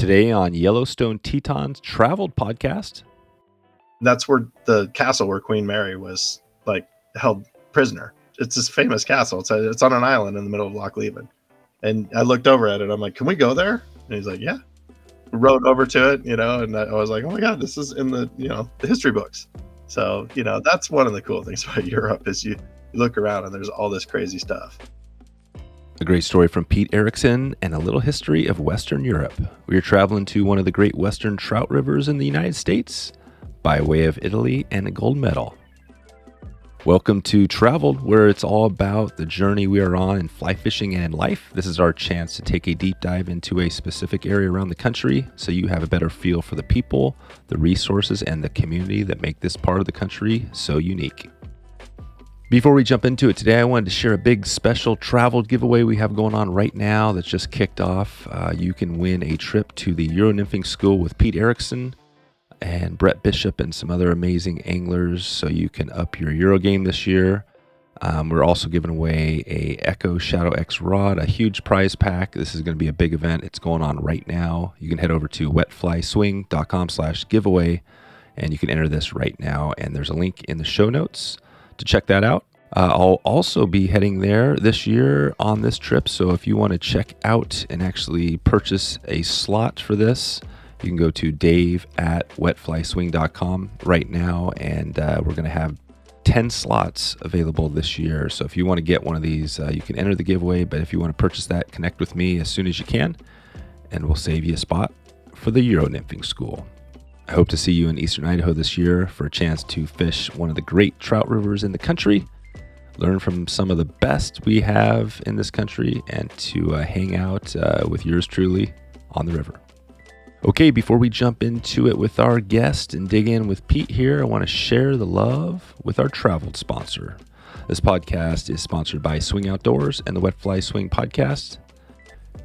Today on Yellowstone Teton's Traveled podcast. That's where the castle where Queen Mary was like held prisoner. It's this famous castle. It's on an island in the middle of Loch Leven. And I looked over at it. I'm like, can we go there? And he's like, yeah. Rode over to it, you know, and I was like, oh my God, this is in the, you know, the history books. So, you know, that's one of the cool things about Europe is you look around and there's all this crazy stuff. A great story from Pete Erickson and a little history of Western Europe. We are traveling to one of the great Western trout rivers in the United States by way of Italy and a gold medal. Welcome to Traveled, where it's all about the journey we are on in fly fishing and life. This is our chance to take a deep dive into a specific area around the country so you have a better feel for the people, the resources, and the community that make this part of the country so unique. Before we jump into it today, I wanted to share a big special Traveled giveaway we have going on right now that's just kicked off. You can win a trip to the Euro Nymphing School with Pete Erickson and Brett Bishop and some other amazing anglers, so you can up your Euro game this year. We're also giving away a Echo Shadow X rod, a huge prize pack. This is going to be a big event. It's going on right now. You can head over to wetflyswing.com/giveaway, and you can enter this right now. And there's a link in the show notes to check that out. I'll also be heading there this year on this trip, so if you want to check out and actually purchase a slot for this, you can go to dave@wetflyswing.com right now, and we're going to have 10 slots available this year. So if you want to get one of these, you can enter the giveaway. But if you want to purchase that, connect with me as soon as you can, and we'll save you a spot for the Euro Nymphing School. I hope to see you in Eastern Idaho this year for a chance to fish one of the great trout rivers in the country, learn from some of the best we have in this country, and to hang out with yours truly on the river. Okay, before we jump into it with our guest and dig in with Pete here, I want to share the love with our Traveled sponsor. This podcast is sponsored by Swing Outdoors and the Wet Fly Swing podcast.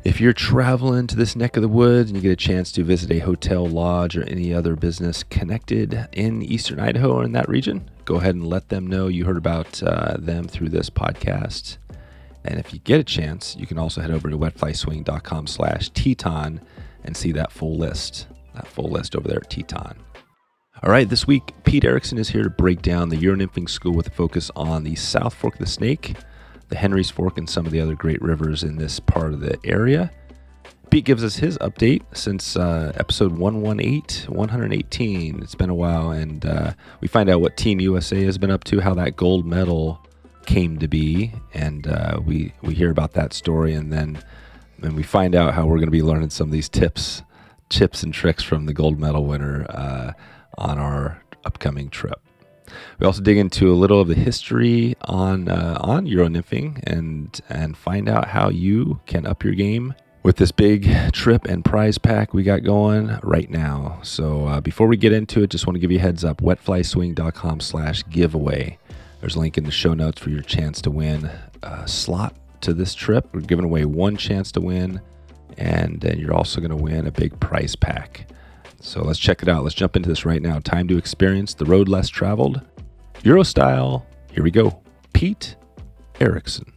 If you're traveling to this neck of the woods and you get a chance to visit a hotel, lodge, or any other business connected in Eastern Idaho or in that region, go ahead and let them know you heard about them through this podcast. And if you get a chance, you can also head over to wetflyswing.com/Teton and see that full list over there at Teton. All right, this week, Pete Erickson is here to break down the Euro Nymphing School with a focus on the South Fork of the Snake, the Henry's Fork, and some of the other great rivers in this part of the area. Pete gives us his update since episode 118. It's been a while, and we find out what Team USA has been up to, how that gold medal came to be, and we hear about that story, and then we find out how we're going to be learning some of these tips and tricks from the gold medal winner on our upcoming trip. We also dig into a little of the history on Euro Nymphing and find out how you can up your game with this big trip and prize pack we got going right now. So before we get into it, just want to give you a heads up, wetflyswing.com/giveaway. There's a link in the show notes for your chance to win a slot to this trip. We're giving away one chance to win, and then you're also going to win a big prize pack. So let's check it out. Let's jump into this right now. Time to experience the road less traveled, Euro style. Here we go. Pete Erickson.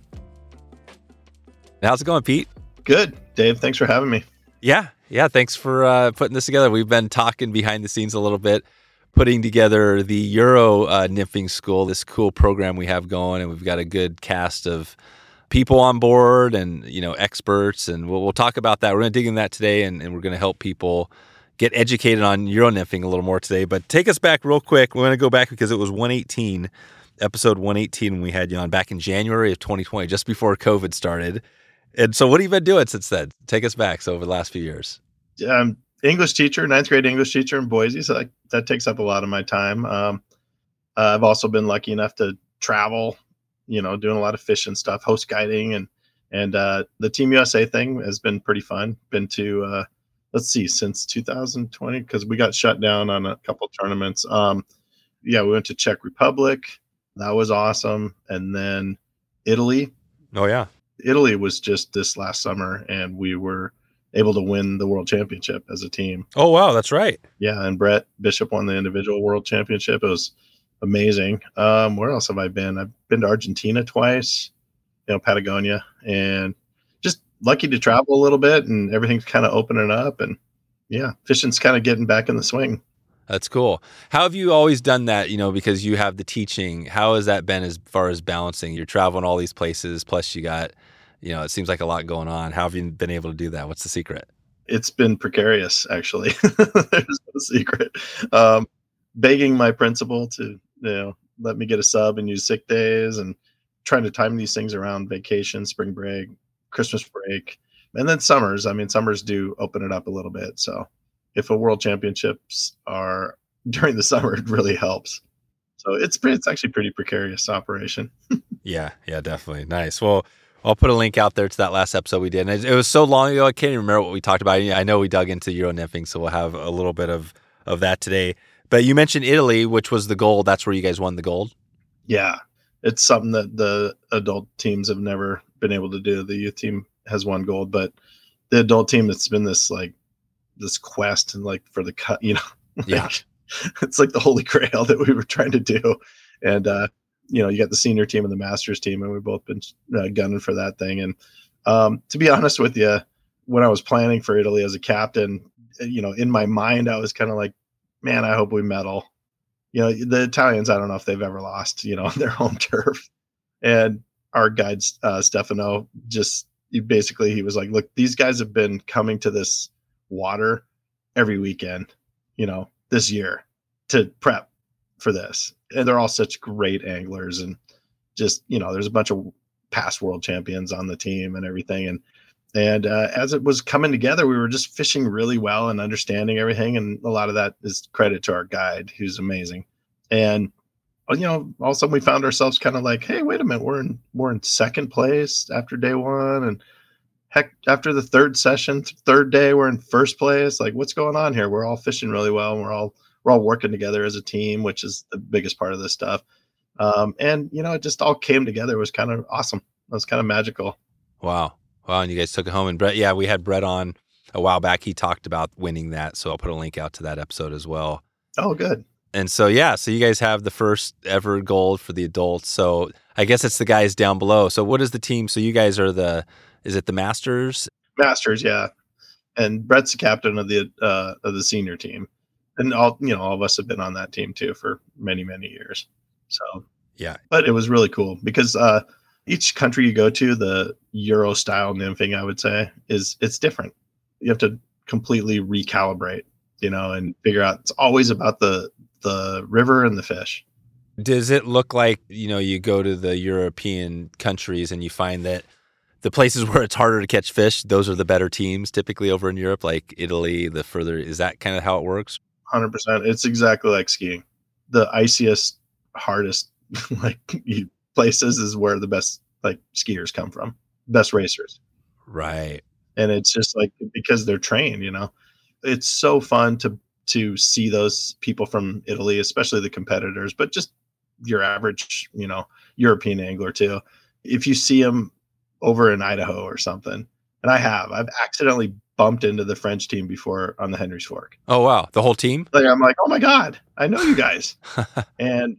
How's it going, Pete? Good, Dave. Thanks for having me. Yeah. Thanks for putting this together. We've been talking behind the scenes a little bit, putting together the Euro Nymphing School, this cool program we have going, and we've got a good cast of people on board and, you know, experts, and we'll talk about that. We're going to dig into that today, and we're going to help people get educated on Euro Nymphing a little more today. But take us back real quick. We're going to go back because it was episode 118 when we had you on back in January of 2020, just before COVID started. And so what have you been doing since then? Take us back, so over the last few years. Yeah, I'm English teacher, ninth grade English teacher in Boise, so that takes up a lot of my time. I've also been lucky enough to travel, you know, doing a lot of fishing stuff, host guiding, and the Team USA thing has been pretty fun. Been to, since 2020, because we got shut down on a couple tournaments. We went to Czech Republic. That was awesome. And then Italy. Oh, yeah. Italy was just this last summer, and we were able to win the world championship as a team. Oh, wow. That's right. Yeah. And Brett Bishop won the individual world championship. It was amazing. Where else have I been? I've been to Argentina twice, you know, Patagonia, and just lucky to travel a little bit, and everything's kind of opening up, and yeah, fishing's kind of getting back in the swing. That's cool. How have you always done that, you know, because you have the teaching? How has that been as far as balancing? You're traveling all these places, plus you got, you know, it seems like a lot going on. How have you been able to do that? What's the secret? It's been precarious, actually. There's no secret. Begging my principal to, you know, let me get a sub and use sick days, and trying to time these things around vacation, spring break, Christmas break, and then summers. I mean, summers do open it up a little bit. So if a world championships are during the summer, it really helps. So it's actually pretty precarious operation. Yeah, definitely. Nice. Well, I'll put a link out there to that last episode we did. And it was so long ago, I can't even remember what we talked about. I know we dug into Euro nymphing, so we'll have a little bit of that today. But you mentioned Italy, which was the gold. That's where you guys won the gold? Yeah. It's something that the adult teams have never been able to do. The youth team has won gold, but the adult team, it's been this quest and for the cut, you know. Yeah. It's like the holy grail that we were trying to do. And, you know, you got the senior team and the masters team, and we've both been gunning for that thing. And to be honest with you, when I was planning for Italy as a captain, you know, in my mind, I was kind of like, man, I hope we medal. You know, the Italians, I don't know if they've ever lost, you know, on their home turf. And our guide, Stefano, he was like, look, these guys have been coming to this water every weekend, you know, this year to prep for this. And they're all such great anglers, and just, you know, there's a bunch of past world champions on the team and everything. And as it was coming together, we were just fishing really well and understanding everything. And a lot of that is credit to our guide, who's amazing. And, you know, all of a sudden we found ourselves kind of like, hey, wait a minute, we're in second place after day one. And heck, after the third day, we're in first place. Like, what's going on here? We're all fishing really well. And we're all working together as a team, which is the biggest part of this stuff. And, you know, it just all came together. It was kind of awesome. It was kind of magical. Wow, and you guys took it home. And Brett, yeah, we had Brett on a while back. He talked about winning that, so I'll put a link out to that episode as well. Oh, good. And so, yeah, so you guys have the first ever gold for the adults. So I guess it's the guys down below. So what is the team? So you guys are is it the Masters? Masters, yeah. And Brett's the captain of the senior team. And all of us have been on that team too for many, many years. So, yeah. But it was really cool because, each country you go to, the Euro style nymphing, I would say, it's different. You have to completely recalibrate, you know, and figure out. It's always about the river and the fish. Does it look like, you know, you go to the European countries and you find that the places where it's harder to catch fish, those are the better teams typically over in Europe, like Italy, the further, is that kind of how it works? 100%. It's exactly like skiing. The iciest, hardest, places is where the best skiers come from, best racers, right? And it's just because they're trained, you know. It's so fun to see those people from Italy, especially the competitors, but just your average, you know, European angler too. If you see them over in Idaho or something, and I've accidentally bumped into the French team before on the Henry's Fork. Oh wow, the whole team! I'm like, oh my god, I know you guys, and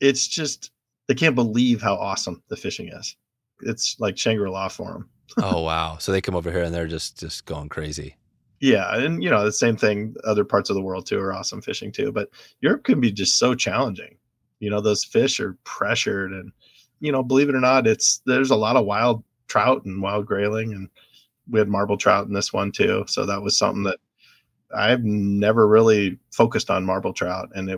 it's just. They can't believe how awesome the fishing is. It's like Shangri-La for them. Oh, wow. So they come over here and they're just going crazy. Yeah. And, you know, the same thing. Other parts of the world, too, are awesome fishing, too. But Europe can be just so challenging. You know, those fish are pressured. And, you know, believe it or not, there's a lot of wild trout and wild grayling. And we had marble trout in this one, too. So that was something that I've never really focused on, marble trout. And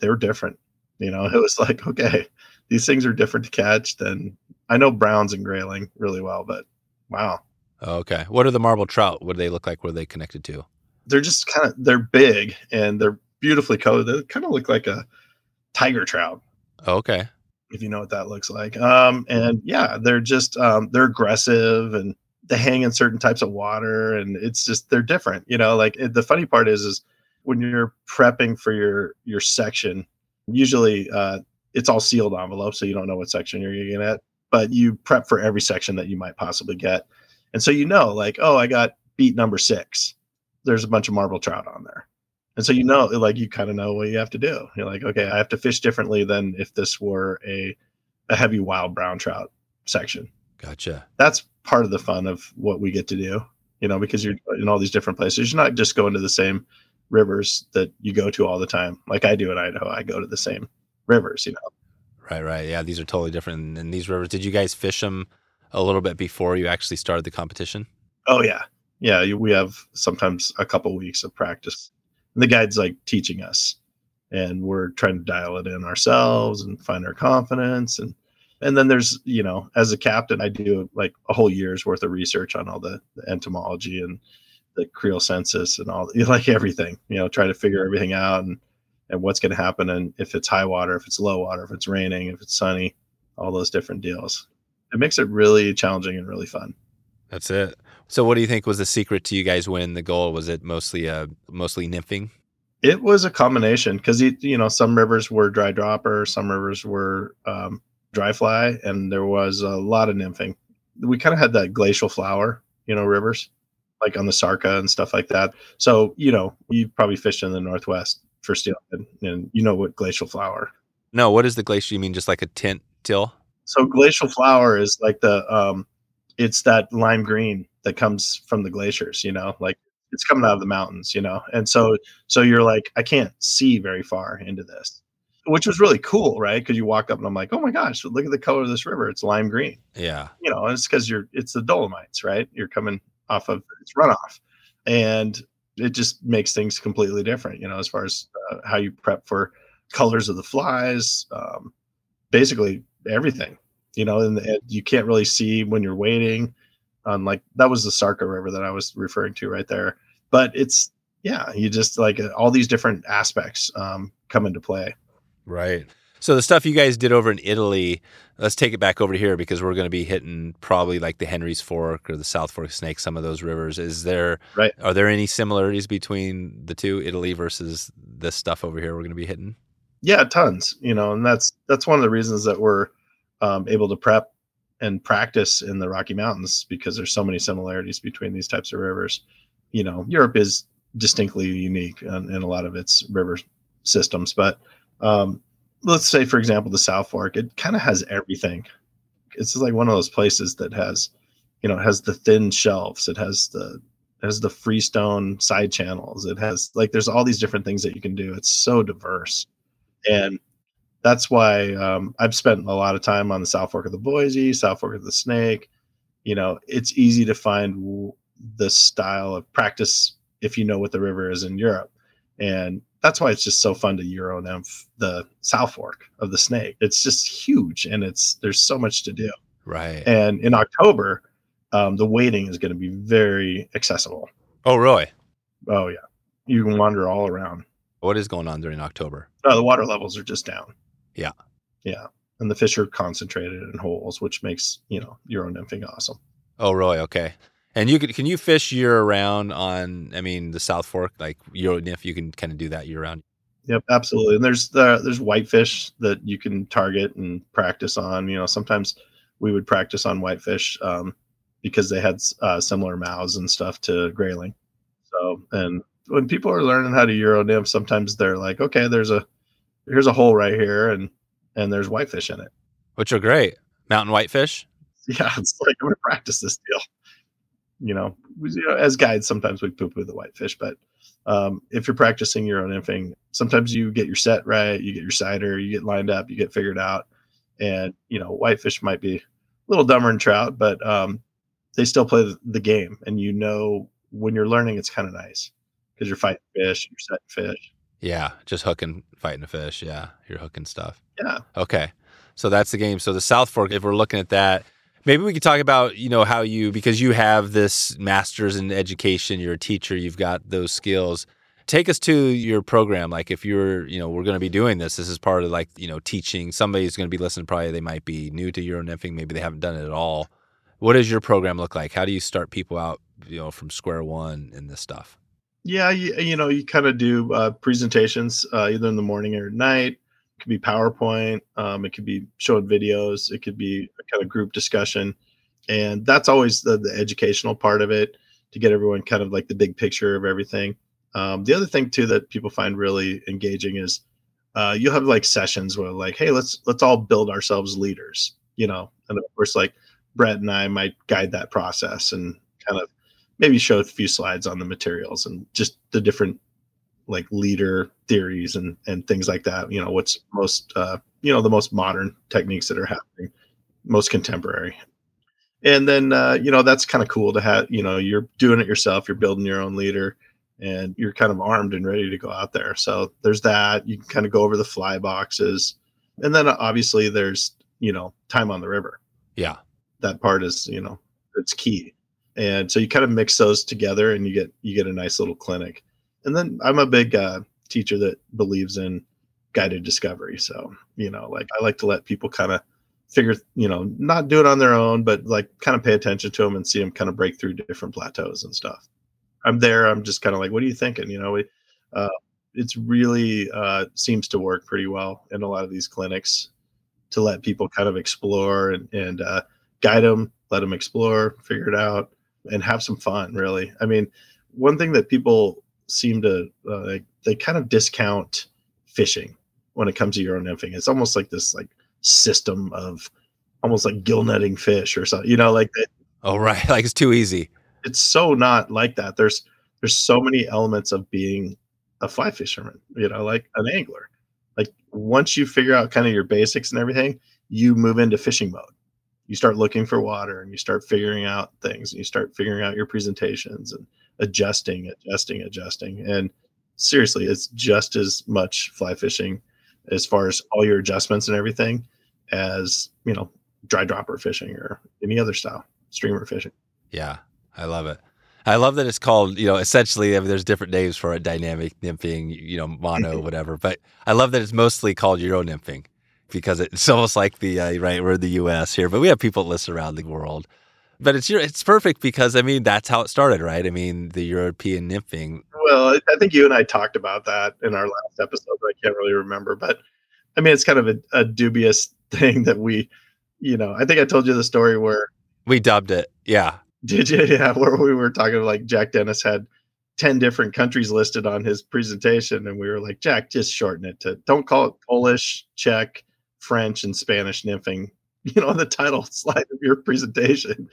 they're different. You know, it was like, okay, these things are different to catch than I know browns and grayling really well, but wow. Okay. What are the marble trout? What do they look like? What are they connected to? They're just they're big and they're beautifully colored. They kind of look like a tiger trout. Okay. If you know what that looks like. And yeah, they're just, they're aggressive and they hang in certain types of water, and it's just, they're different. You know, the funny part is when you're prepping for your section, usually, it's all sealed envelope, so you don't know what section you're getting at, but you prep for every section that you might possibly get. And so, you know, I got beat number 6. There's a bunch of marble trout on there. And so, you know, you kind of know what you have to do. You're like, okay, I have to fish differently than if this were a heavy wild brown trout section. Gotcha. That's part of the fun of what we get to do. you know, because you're in all these different places. You're not just going to the same rivers that you go to all the time. Like I do in Idaho, I go to the same rivers, you know. Right, right. Yeah, these are totally different. And these rivers, did you guys fish them a little bit before you actually started the competition? Oh, yeah. Yeah, we have sometimes a couple weeks of practice. And the guide's like teaching us. And we're trying to dial it in ourselves and find our confidence. And then there's, you know, as a captain, I do like a whole year's worth of research on all the entomology and the creel census and all, like everything, you know, try to figure everything out and what's going to happen. And if it's high water, if it's low water, if it's raining, if it's sunny, all those different deals. It makes it really challenging and really fun. That's it. So what do you think was the secret to you guys winning the gold? Was it mostly nymphing? It was a combination because, you know, some rivers were dry dropper, some rivers were dry fly, and there was a lot of nymphing. We kind of had that glacial flower, you know, rivers like on the Sarka and stuff like that. So, you know, you probably fished in the Northwest for steelhead, and you know what glacial flower. No, what is the glacial? You mean just like a tint till? So glacial flower is like the, it's that lime green that comes from the glaciers, you know, like. It's coming out of the mountains, you know? And so you're like, I can't see very far into this, which was really cool, right? Because you walk up and I'm like, oh my gosh, look at the color of this river. It's lime green. Yeah. You know, and it's because it's the Dolomites, right? You're coming off of its runoff. And it just makes things completely different, you know, as far as how you prep for colors of the flies, basically everything, you know, and you can't really see when you're wading. Like that was the Sarka River that I was referring to right there. But it's, yeah, you just like all these different aspects come into play. Right. So the stuff you guys did over in Italy, let's take it back over here because we're going to be hitting probably like the Henry's Fork or the South Fork Snake, some of those rivers. Are there any similarities between the two, Italy versus this stuff over here we're going to be hitting? Yeah, tons, you know, and that's one of the reasons that we're able to prep and practice in the Rocky Mountains because there's so many similarities between these types of rivers. You know, Europe is distinctly unique in a lot of its river systems, but let's say, for example, the South Fork, it kind of has everything. It's like one of those places that has, you know, it has the thin shelves. It has the freestone side channels. It has like, there's all these different things that you can do. It's so diverse. And that's why I've spent a lot of time on the South Fork of the Boise, South Fork of the Snake. You know, it's easy to find the style of practice if you know what the river is in Europe. And that's why it's just so fun to Euro nymph the South Fork of the Snake. It's just huge and there's so much to do. Right. And in October, the wading is going to be very accessible. Oh, really? Oh, yeah. You can wander all around. What is going on during October? Oh, the water levels are just down. Yeah. Yeah. And the fish are concentrated in holes, which makes, you know, Euro nymphing awesome. Oh, really? Okay. And can you fish year round on, I mean, the South Fork, like Euro nymph, you can kind of do that year round. Yep, absolutely. And there's whitefish that you can target and practice on. You know, sometimes we would practice on whitefish because they had similar mouths and stuff to grayling. So, and when people are learning how to Euro nymph, sometimes they're like, okay, here's a hole right here and there's whitefish in it. Which are great. Mountain whitefish. Yeah. It's like, I'm going to practice this deal. You know, as guides, sometimes we poo-poo the whitefish, but if you're practicing Euro nymphing, sometimes you get your set right, you get your cider, you get lined up, you get figured out. And, you know, whitefish might be a little dumber than trout, but they still play the game. And, you know, when you're learning, it's kind of nice. Because you're fighting fish, you're setting fish. Yeah, just hooking, fighting a fish. Yeah, you're hooking stuff. Yeah. Okay, so that's the game. So the South Fork, if we're looking at that, maybe we could talk about, you know, how you, because you have this master's in education, you're a teacher, you've got those skills. Take us to your program. Like if you're, you know, we're going to be doing this. This is part of like, you know, teaching. Somebody's going to be listening. Probably they might be new to Euro nymphing. Maybe they haven't done it at all. What does your program look like? How do you start people out, you know, from square one in this stuff? Yeah, you know, you kind of do presentations either in the morning or at night. It could be PowerPoint. It could be showing videos. It could be a kind of group discussion. And that's always the educational part of it to get everyone kind of like the big picture of everything. The other thing, too, that people find really engaging is you'll have like sessions where like, hey, let's all build ourselves leaders, you know. And of course, like Brett and I might guide that process and kind of maybe show a few slides on the materials and just the different like leader theories and things like that. You know, what's most, the most modern techniques that are happening, most contemporary. And then, that's kind of cool to have, you're doing it yourself, you're building your own leader and you're kind of armed and ready to go out there. So there's that. You can kind of go over the fly boxes. And then obviously there's, time on the river. Yeah. That part is, it's key. And so you kind of mix those together and you get a nice little clinic. And then I'm a big teacher that believes in guided discovery. So, I like to let people kind of figure, not do it on their own, but like kind of pay attention to them and see them kind of break through different plateaus and stuff. I'm there. I'm just kind of like, what are you thinking? It's really seems to work pretty well in a lot of these clinics to let people kind of explore and guide them, let them explore, figure it out, and have some fun, really. I mean, one thing that people seem to, they kind of discount fishing when it comes to Euro nymphing. It's almost like this like system of almost like gill netting fish or something, like that. Oh, right. Like it's too easy. It's so not like that. There's so many elements of being a fly fisherman, like an angler. Like once you figure out kind of your basics and everything, you move into fishing mode. You start looking for water and you start figuring out things and you start figuring out your presentations and adjusting. And seriously, it's just as much fly fishing as far as all your adjustments and everything as, dry dropper fishing or any other style, streamer fishing. Yeah, I love it. I love that it's called, essentially, I mean, there's different names for it, dynamic nymphing, mono, whatever. But I love that it's mostly called Euro nymphing because it's almost like the, right, we're in the U.S. here, but we have people that listen around the world. But it's perfect because, I mean, that's how it started, right? I mean, the European nymphing. Well, I think you and I talked about that in our last episode, but I can't really remember. But, I mean, it's kind of a dubious thing that we, I think I told you the story where... We dubbed it, yeah. Did you? Yeah, where we were talking like Jack Dennis had 10 different countries listed on his presentation. And we were like, Jack, just shorten it to, don't call it Polish, Czech, French, and Spanish nymphing. The title slide of your presentation.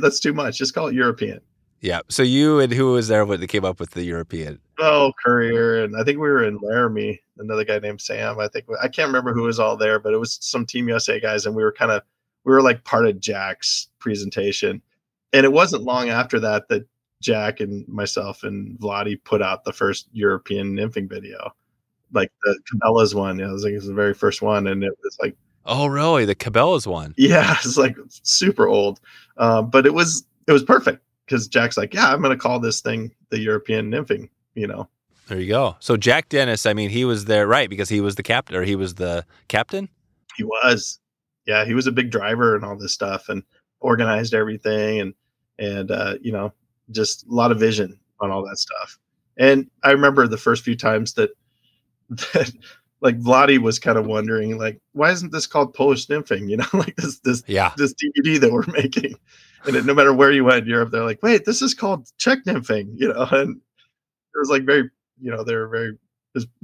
That's too much. Just call it European. Yeah. So you and who was there when they came up with the European? Oh, Courier. And I think we were in Laramie, another guy named Sam. I think, I can't remember who was all there, but it was some Team USA guys. And we were like part of Jack's presentation. And it wasn't long after that Jack and myself and Vladi put out the first European nymphing video, like the Cabela's one. I was like, it was the very first one. And it was like, oh, really? The Cabela's one? Yeah, it's like super old. But it was perfect because Jack's like, yeah, I'm going to call this thing the European nymphing, There you go. So Jack Dennis, I mean, he was there, right? Because he was the captain, or he was the captain? He was. Yeah, he was a big driver and all this stuff and organized everything and just a lot of vision on all that stuff. And I remember the first few times that like Vladi was kind of wondering, like, why isn't this called Polish nymphing? Like this DVD that we're making, and no matter where you went in Europe, they're like, wait, this is called Czech nymphing, and it was like very, they were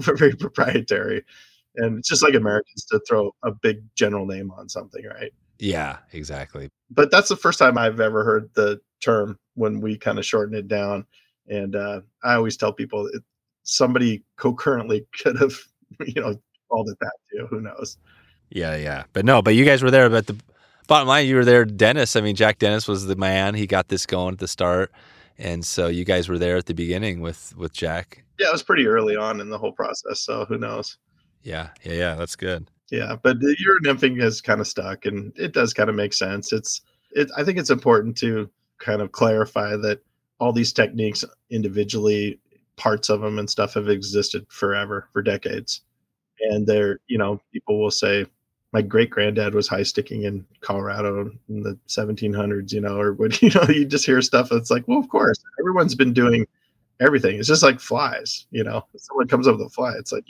very proprietary, and it's just like Americans to throw a big general name on something, right? Yeah, exactly. But that's the first time I've ever heard the term when we kind of shorten it down. And I always tell people somebody concurrently could have, called it that too. Who knows? Yeah, yeah. But no, but you guys were there. But the bottom line, you were there, Dennis. I mean, Jack Dennis was the man. He got this going at the start. And so you guys were there at the beginning with Jack. Yeah, it was pretty early on in the whole process. So who knows? Yeah. That's good. Yeah, but the Euro nymphing has kind of stuck, and it does kind of make sense. I think it's important to kind of clarify that all these techniques individually, parts of them and stuff have existed forever, for decades. And they're, people will say, my great granddad was high sticking in Colorado in the 1700s, or when, you just hear stuff that's like, well, of course, everyone's been doing everything. It's just like flies, If someone comes up with a fly, it's like,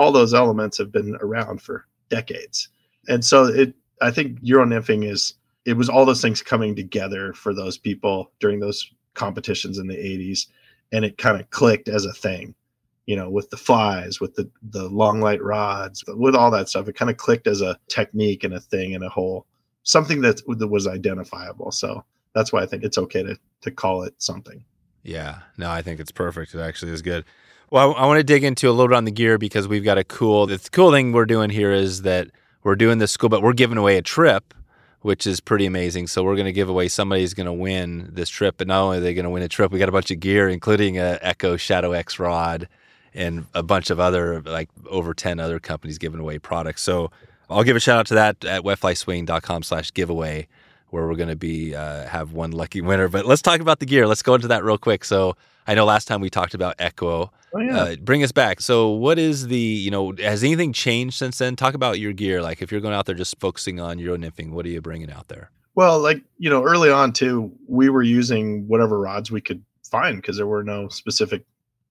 all those elements have been around for decades. And so I think Euro nymphing was all those things coming together for those people during those competitions in the 80s. And it kind of clicked as a thing, with the flies, with the long light rods, with all that stuff. It kind of clicked as a technique and a thing and a whole, something that was identifiable. So that's why I think it's okay to call it something. Yeah, no, I think it's perfect. It actually is good. Well, I want to dig into a little bit on the gear because we've got the cool thing we're doing here is that we're doing this school, but we're giving away a trip, which is pretty amazing. So we're going to give away, somebody's going to win this trip, but not only are they going to win a trip, we got a bunch of gear, including a Echo Shadow X rod and a bunch of other, like over 10 other companies giving away products. So I'll give a shout out to that at wetflyswing.com/giveaway, where we're going to be have one lucky winner. But let's talk about the gear. Let's go into that real quick. So I know last time we talked about Echo. Oh, yeah. Bring us back. So what is has anything changed since then? Talk about your gear. Like if you're going out there just focusing on Euro nymphing, what are you bringing out there? Well, early on too, we were using whatever rods we could find because there were no specific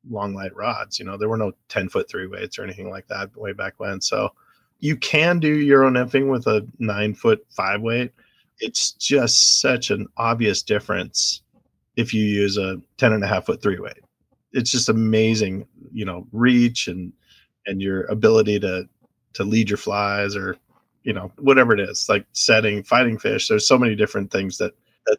long light rods. There were no 10-foot three weights or anything like that way back when. So you can do Euro nymphing with a 9-foot five weight. It's just such an obvious difference if you use a 10.5-foot three weight. It's just amazing, reach and your ability to lead your flies or, whatever it is, like setting, fighting fish. There's so many different things that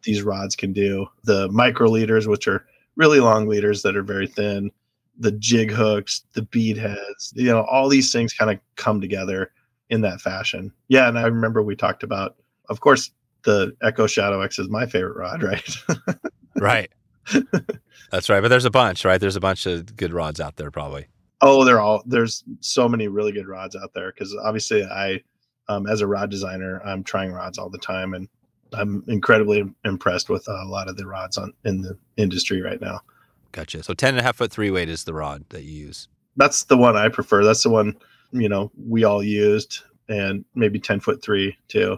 these rods can do. The micro leaders, which are really long leaders that are very thin, the jig hooks, the bead heads, all these things kind of come together in that fashion. Yeah. And I remember we talked about, of course, the Echo Shadow X is my favorite rod, right? Right. That's right. But there's a bunch, right? There's a bunch of good rods out there probably. Oh, there's so many really good rods out there. Cause obviously I, as a rod designer, I'm trying rods all the time and I'm incredibly impressed with a lot of the rods in the industry right now. Gotcha. So 10.5-foot three weight is the rod that you use. That's the one I prefer. That's the one, we all used, and maybe 10-foot three too.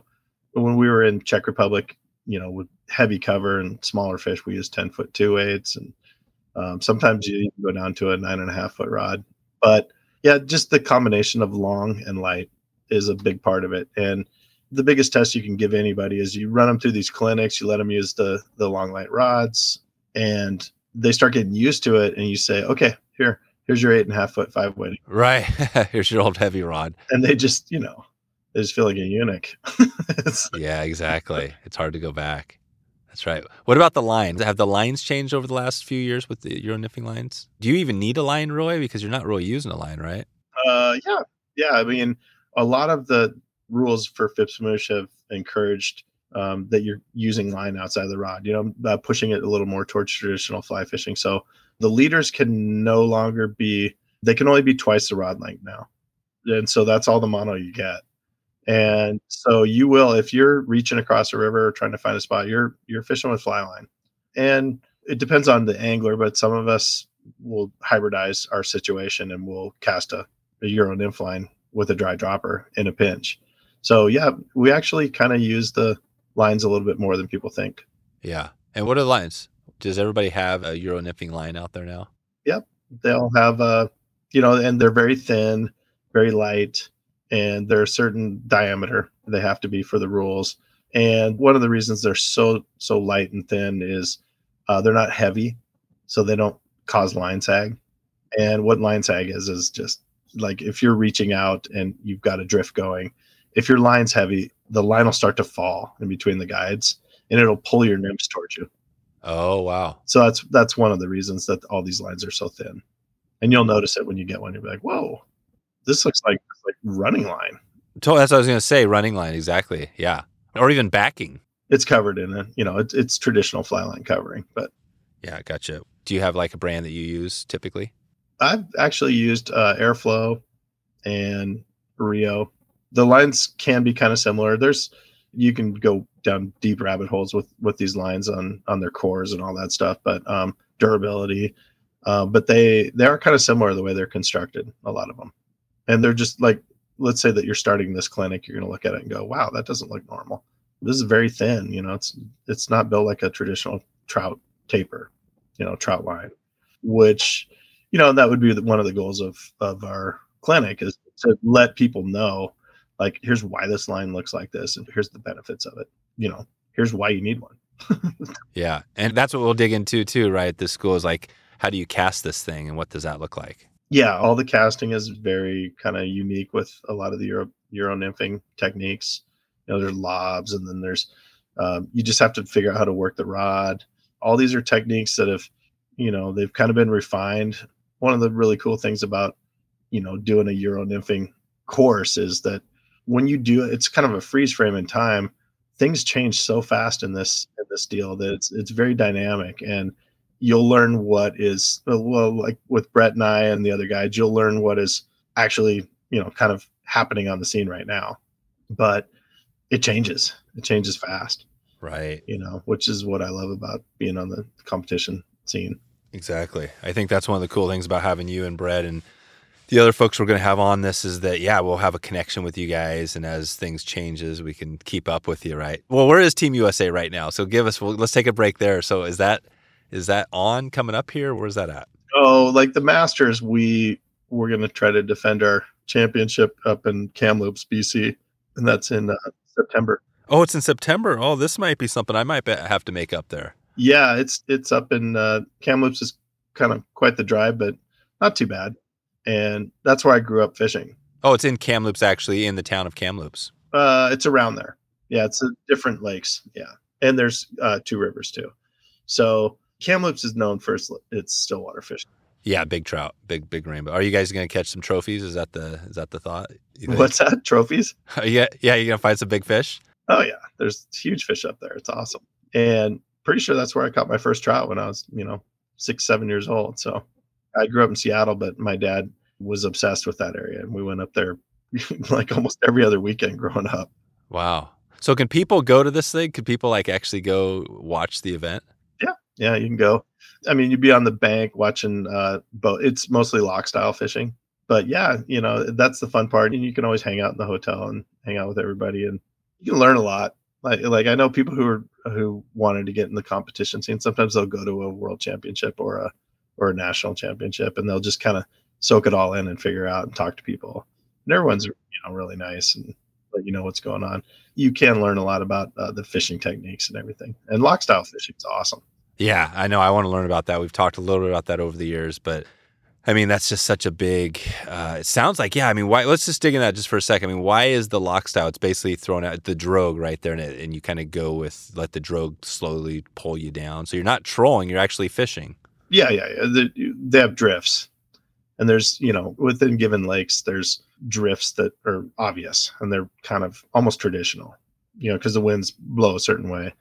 When we were in Czech Republic, with heavy cover and smaller fish, we used 10-foot two weights. And sometimes you go down to a 9.5-foot rod. But yeah, just the combination of long and light is a big part of it. And the biggest test you can give anybody is you run them through these clinics, you let them use the long light rods, and they start getting used to it. And you say, okay, here's your 8.5-foot five weight. Right. Here's your old heavy rod. And they just, they just feel like a eunuch. Yeah, exactly. It's hard to go back. That's right. What about the lines? Have the lines changed over the last few years with the Euro nymphing lines? Do you even need a line, Roy? Because you're not really using a line, right? Yeah. I mean, a lot of the rules for FIPSMOOSH have encouraged that you're using line outside of the rod, pushing it a little more towards traditional fly fishing. So the leaders can no longer be, they can only be twice the rod length now. And so that's all the mono you get. And so you will, if you're reaching across a river or trying to find a spot, you're fishing with fly line. And it depends on the angler, but some of us will hybridize our situation and we'll cast a Euro nymph line with a dry dropper in a pinch. So yeah, we actually kind of use the lines a little bit more than people think. Yeah. And what are the lines? Does everybody have a Euro nymphing line out there now? Yep. They'll have and they're very thin, very light. And they're a certain diameter they have to be for the rules. And one of the reasons they're so light and thin is they're not heavy, so they don't cause line sag. And what line sag is just like if you're reaching out and you've got a drift going, if your line's heavy, the line will start to fall in between the guides and it'll pull your nymphs towards you. Oh, wow. So that's one of the reasons that all these lines are so thin. And you'll notice it when you get one. You'll be like, whoa. This looks like running line. Totally, that's what I was going to say. Running line, exactly. Yeah, or even backing. It's covered in a, it's traditional fly line covering. But yeah, gotcha. Do you have like a brand that you use typically? I've actually used Airflow and Rio. The lines can be kind of similar. You can go down deep rabbit holes with these lines on their cores and all that stuff. But durability, but they are kind of similar the way they're constructed. A lot of them. And they're just like, let's say that you're starting this clinic, you're going to look at it and go, wow, that doesn't look normal. This is very thin. It's not built like a traditional trout taper, trout line, which, that would be one of the goals of our clinic is to let people know, like, here's why this line looks like this. And here's the benefits of it. Here's why you need one. Yeah. And that's what we'll dig into too, right? This school is like, how do you cast this thing and what does that look like? Yeah, all the casting is very kind of unique with a lot of the Euro nymphing techniques. There's lobs and then there's You just have to figure out how to work the rod. All these are techniques that have, you know, they've kind of been refined. One of the really cool things about, you know, doing a Euro nymphing course is that when you do it, it's kind of a freeze frame in time. Things change so fast in this deal that it's very dynamic, and you'll learn what is, well, like with Brett and I and the other guys, you'll learn what is actually, you know, kind of happening on the scene right now, but it changes fast. Right. You know, which is what I love about being on the competition scene. Exactly. I think that's one of the cool things about having you and Brett and the other folks we're going to have on this is that, yeah, we'll have a connection with you guys. And as things changes, we can keep up with you. Right. Well, where is Team USA right now? So let's take a break there. So is that on coming up here? Where's that at? Oh, like the Masters, we're going to try to defend our championship up in Kamloops, BC. And that's in September. Oh, it's in September. Oh, this might be something I might have to make up there. Yeah, it's up in Kamloops is kind of quite the drive, but not too bad. And that's where I grew up fishing. Oh, it's in Kamloops, actually, in the town of Kamloops. It's around there. Yeah, it's different lakes. Yeah. And there's two rivers, too. So Kamloops is known for its stillwater fishing. Yeah, big trout, big rainbow. Are you guys going to catch some trophies? Is that the thought? What's that? Trophies? Yeah, you're going to find some big fish? Oh, yeah. There's huge fish up there. It's awesome. And pretty sure that's where I caught my first trout when I was, you know, 6, 7 years old. So I grew up in Seattle, but my dad was obsessed with that area. And we went up there like almost every other weekend growing up. Wow. So can people go to this thing? Could people like actually go watch the event? Yeah, you can go. I mean, you'd be on the bank watching boat. It's mostly lock style fishing, but yeah, you know, that's the fun part. And you can always hang out in the hotel and hang out with everybody, and you can learn a lot. Like I know people who wanted to get in the competition scene. Sometimes they'll go to a world championship or a national championship, and they'll just kind of soak it all in and figure out and talk to people. And everyone's, you know, really nice and let you know what's going on. You can learn a lot about the fishing techniques and everything. And lock style fishing is awesome. Yeah, I know. I want to learn about that. We've talked a little bit about that over the years, but I mean, that's just such a big, it sounds like, yeah, I mean, why? Let's just dig in that just for a second. I mean, why is the lock style? It's basically thrown out the drogue right there, and you kind of go with, let the drogue slowly pull you down. So you're not trolling, you're actually fishing. Yeah. They have drifts, and there's, you know, within given lakes, there's drifts that are obvious, and they're kind of almost traditional, you know, because the winds blow a certain way.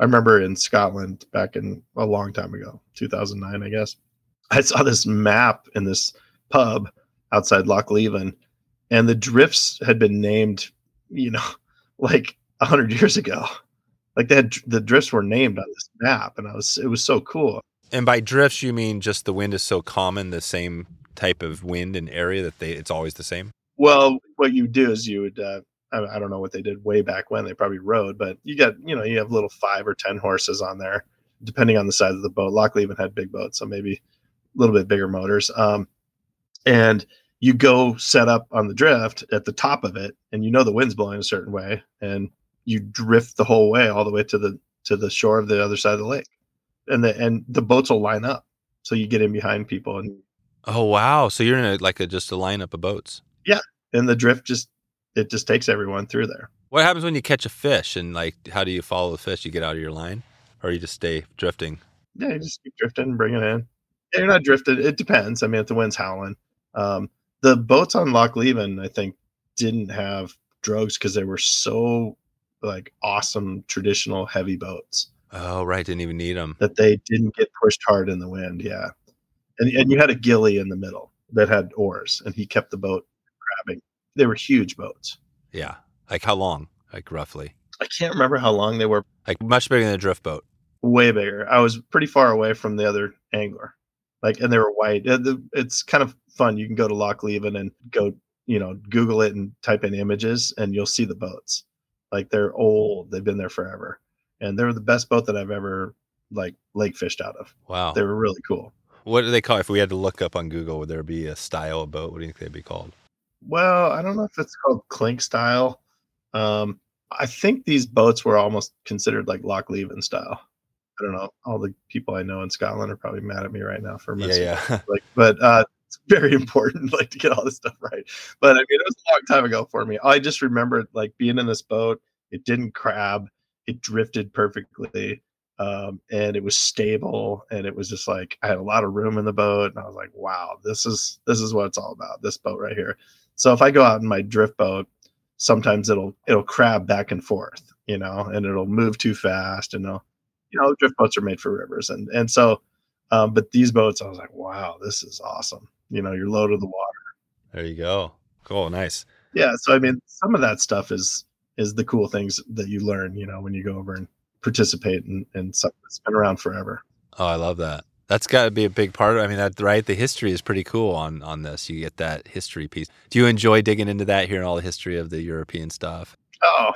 I remember in Scotland back in a long time ago, 2009, I guess, I saw this map in this pub outside Loch Leven, and the drifts had been named, you know, like 100 years ago. Like they had, the drifts were named on this map, and it was so cool. And by drifts, you mean just the wind is so common, the same type of wind and area that it's always the same? Well, what you do is you would... I don't know what they did way back when, they probably rode, but you have little 5 or 10 horses on there, depending on the size of the boat. Loch Leven had big boats, so maybe a little bit bigger motors. And you go set up on the drift at the top of it, and you know the wind's blowing a certain way, and you drift the whole way all the way to the shore of the other side of the lake, and the boats will line up, so you get in behind people. And oh wow! So you're in just a lineup of boats. Yeah, and the drift just takes everyone through there. What happens when you catch a fish, and like, how do you follow the fish? You get out of your line, or you just stay drifting? Yeah, you just keep drifting and bring it in. Yeah, you're not drifted. It depends. I mean, if the wind's howling. The boats on Loch Leven, I think, didn't have drogues because they were so like awesome traditional heavy boats. Oh, right. Didn't even need them. That they didn't get pushed hard in the wind. Yeah. And you had a ghillie in the middle that had oars, and he kept the boat grabbing. They were huge boats. Yeah. Like how long? Like roughly? I can't remember how long they were. Like much bigger than a drift boat. Way bigger. I was pretty far away from the other angler. Like, and they were white. It's kind of fun. You can go to Loch Leven and go, you know, Google it and type in images, and you'll see the boats. Like they're old. They've been there forever. And they were the best boat that I've ever like lake fished out of. Wow. They were really cool. What do they call, if we had to look up on Google, would there be a style of boat? What do you think they'd be called? Well, I don't know if it's called clink style. I think these boats were almost considered like Loch Leven style. I don't know. All the people I know in Scotland are probably mad at me right now for messing up. Like, but it's very important like to get all this stuff right. But I mean, it was a long time ago for me. I just remember like being in this boat. It didn't crab. it drifted perfectly. And it was stable, and it was just like, I had a lot of room in the boat, and I was like, wow, this is what it's all about, this boat right here. So if I go out in my drift boat, sometimes it'll crab back and forth, you know, and it'll move too fast, and drift boats are made for rivers. And so, but these boats, I was like, wow, this is awesome. You know, you're low to the water. There you go. Cool. Nice. Yeah. So, I mean, some of that stuff is the cool things that you learn, you know, when you go over and participate in something that's been around forever. Oh, I love that. That's got to be a big part of it. I mean, that, right? The history is pretty cool on this. You get that history piece. Do you enjoy digging into that, hearing all the history of the European stuff? Oh,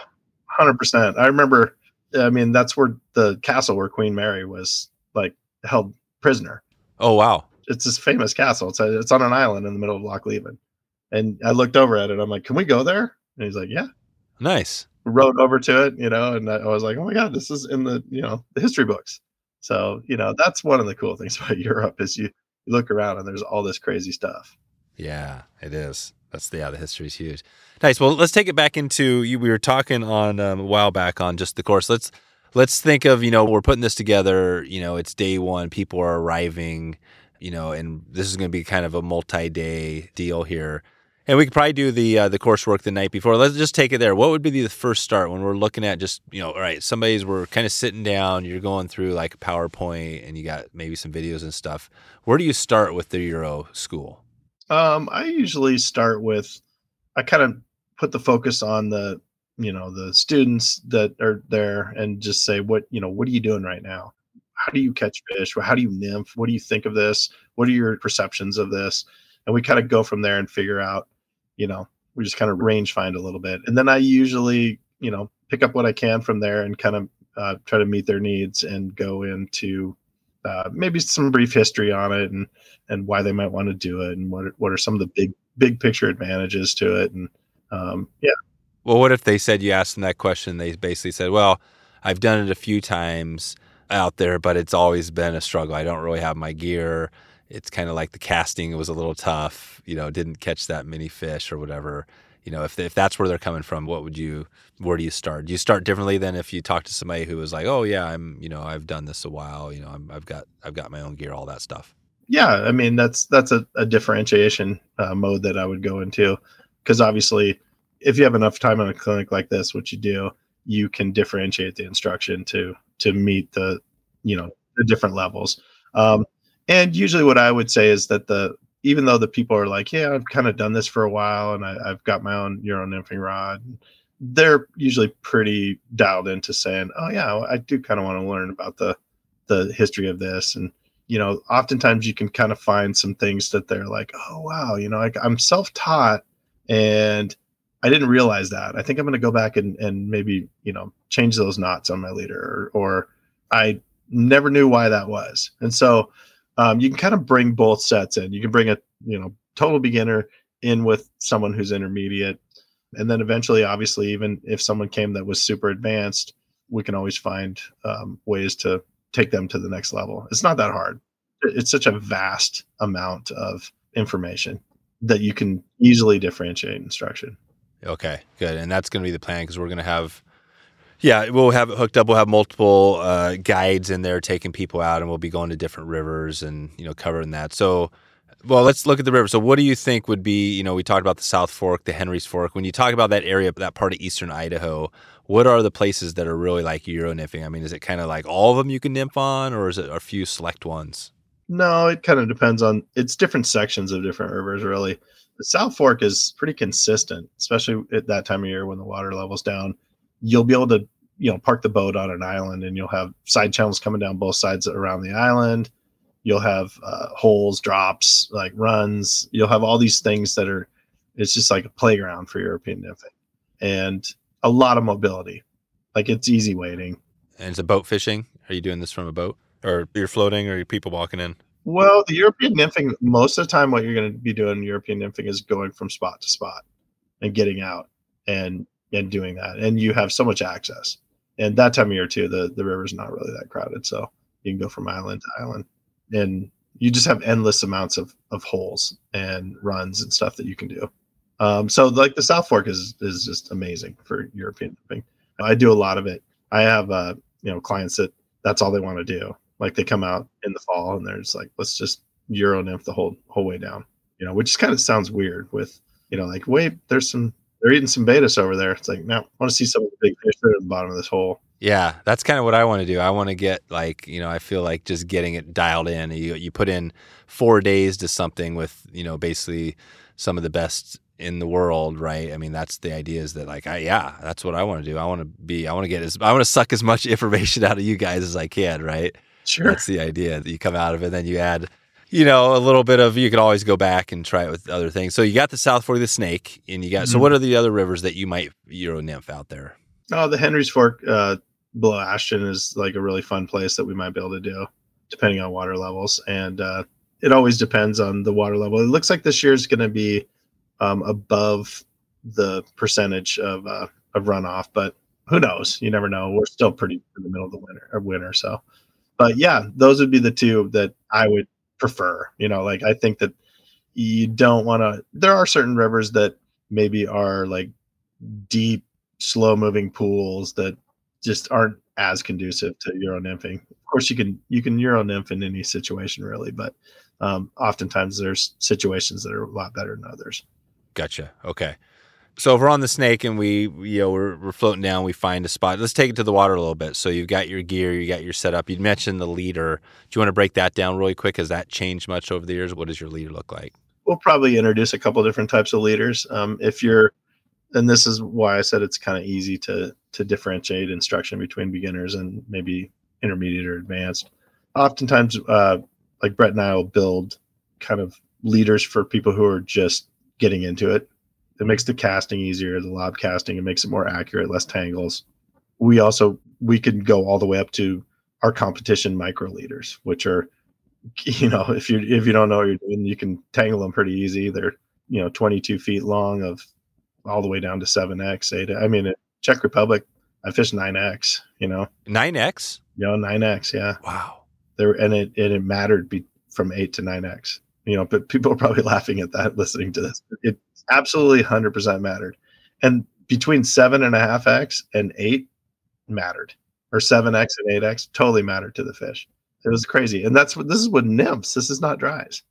100%. I remember, I mean, that's where the castle where Queen Mary was like held prisoner. Oh, wow. It's this famous castle. It's on an island in the middle of Loch Leven. And I looked over at it. I'm like, can we go there? And he's like, yeah. Nice. Rode over to it, you know, and I was like, oh my God, this is in the, you know, the history books. So, you know, that's one of the cool things about Europe is you look around and there's all this crazy stuff. Yeah, it is. That's the history is huge. Nice. Well, let's take it back into you. We were talking on a while back on just the course. Let's think of, you know, we're putting this together, you know, it's day one, people are arriving, you know, and this is going to be kind of a multi-day deal here. And we could probably do the coursework the night before. Let's just take it there. What would be the first start when we're looking at just, you know, all right, we're kind of sitting down, you're going through like a PowerPoint and you got maybe some videos and stuff. Where do you start with the Euro school? I usually start with, I kind of put the focus on the, you know, the students that are there and just say, what are you doing right now? How do you catch fish? How do you nymph? What do you think of this? What are your perceptions of this? And we kind of go from there and figure out, you know, we just kind of range find a little bit. And then I usually, you know, pick up what I can from there and kind of try to meet their needs and go into maybe some brief history on it and why they might want to do it and what are some of the big picture advantages to it. And yeah. Well, what if they said, you asked them that question, they basically said, well, I've done it a few times out there, but it's always been a struggle. I don't really have my gear. It's kind of like the casting was a little tough, you know, didn't catch that many fish or whatever. You know, if that's where they're coming from, where do you start? Do you start differently than if you talk to somebody who was like, oh yeah, I've done this a while, you know, I've got my own gear, all that stuff. Yeah. I mean, that's a differentiation mode that I would go into. Cause obviously if you have enough time on a clinic like this, what you do, you can differentiate the instruction to meet the, you know, the different levels. And usually what I would say is that even though the people are like, yeah, I've kind of done this for a while and I've got my own Euro nymphing rod, they're usually pretty dialed into saying, oh yeah, I do kind of want to learn about the history of this. And, you know, oftentimes you can kind of find some things that they're like, oh wow, you know, I'm self-taught and I didn't realize that. I think I'm going to go back and maybe, you know, change those knots on my leader or I never knew why that was. And so, you can kind of bring both sets in. You can bring a, you know, total beginner in with someone who's intermediate. And then eventually, obviously, even if someone came that was super advanced, we can always find ways to take them to the next level. It's not that hard. It's such a vast amount of information that you can easily differentiate instruction. Okay, good. And that's going to be the plan because we're going to have... Yeah, we'll have it hooked up. We'll have multiple guides in there taking people out, and we'll be going to different rivers and, you know, covering that. So, well, let's look at the river. So what do you think would be, you know, we talked about the South Fork, the Henry's Fork. When you talk about that area, that part of Eastern Idaho, what are the places that are really like Euro nymphing? I mean, is it kind of like all of them you can nymph on, or is it a few select ones? No, it kind of depends on, it's different sections of different rivers, really. The South Fork is pretty consistent, especially at that time of year when the water level's down. You'll be able to, you know, park the boat on an island and you'll have side channels coming down both sides around the island. You'll have holes, drops, like runs. You'll have all these things that are, it's just like a playground for European nymphing and a lot of mobility. Like it's easy wading. And it's a boat fishing. Are you doing this from a boat or you're floating or are you people walking in? Well, the European nymphing, most of the time what you're going to be doing in European nymphing is going from spot to spot and getting out and doing that. And you have so much access. And that time of year too, the river's not really that crowded. So you can go from island to island and you just have endless amounts of holes and runs and stuff that you can do. So like the South Fork is just amazing for European nymphing. I do a lot of it. I have clients that's all they want to do. Like they come out in the fall and they're just like, let's just Euro nymph the whole way down, which kind of sounds weird with, like, wait, they're eating some betas over there. It's like, no, I want to see some of the big fish that are at the bottom of this hole. Yeah. That's kind of what I want to do. I want to get I feel like just getting it dialed in. You put in 4 days to something with, basically some of the best in the world. Right. I mean, that's the idea is that that's what I want to do. I want to suck as much information out of you guys as I can. Right. Sure. That's the idea that you come out of it. Then you add, a little bit of, you can always go back and try it with other things. So you got the South Fork of the Snake and you got, so what are the other rivers that you might Euro nymph out there? Oh, the Henry's Fork, below Ashton is like a really fun place that we might be able to do depending on water levels. And, it always depends on the water level. It looks like this year is going to be, above the percentage of runoff, but who knows? You never know. We're still pretty in the middle of the winter. So, but yeah, those would be the two that I would prefer. I think that you don't want to, there are certain rivers that maybe are like deep, slow moving pools that just aren't as conducive to Euro nymphing. Of course you can Euro nymph in any situation really, but oftentimes there's situations that are a lot better than others. Gotcha. Okay. So if we're on the Snake and we're floating down, we find a spot. Let's take it to the water a little bit. So you've got your gear, you got your setup. You mentioned the leader. Do you want to break that down really quick? Has that changed much over the years? What does your leader look like? We'll probably introduce a couple different types of leaders. And this is why I said it's kind of easy to differentiate instruction between beginners and maybe intermediate or advanced. Oftentimes, like Brett and I will build kind of leaders for people who are just getting into it. It makes the casting easier, the lob casting. It makes it more accurate, less tangles. We could go all the way up to our competition micro leaders, which are, if you don't know what you're doing, you can tangle them pretty easy. They're, 22 feet long of all the way down to 7X, 8. I mean, Czech Republic, I fished 9X, 9X? 9X, yeah. Wow. It mattered from 8 to 9X. But people are probably laughing at that listening to this. It absolutely 100% mattered. And between 7.5X and 8 mattered, or 7X and 8X totally mattered to the fish. It was crazy. And this is with nymphs. This is not dries.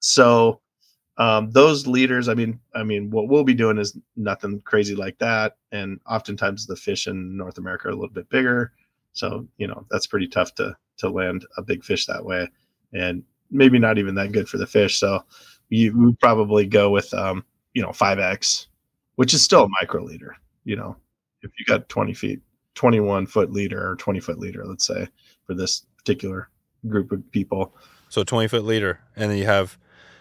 So those leaders, I mean, what we'll be doing is nothing crazy like that. And oftentimes the fish in North America are a little bit bigger. So, that's pretty tough to land a big fish that way. And maybe not even that good for the fish. So you would probably go with, 5X, which is still a micro leader. If you got 20 feet, 21 foot leader or 20 foot leader, let's say for this particular group of people. So 20 foot leader. And then you have,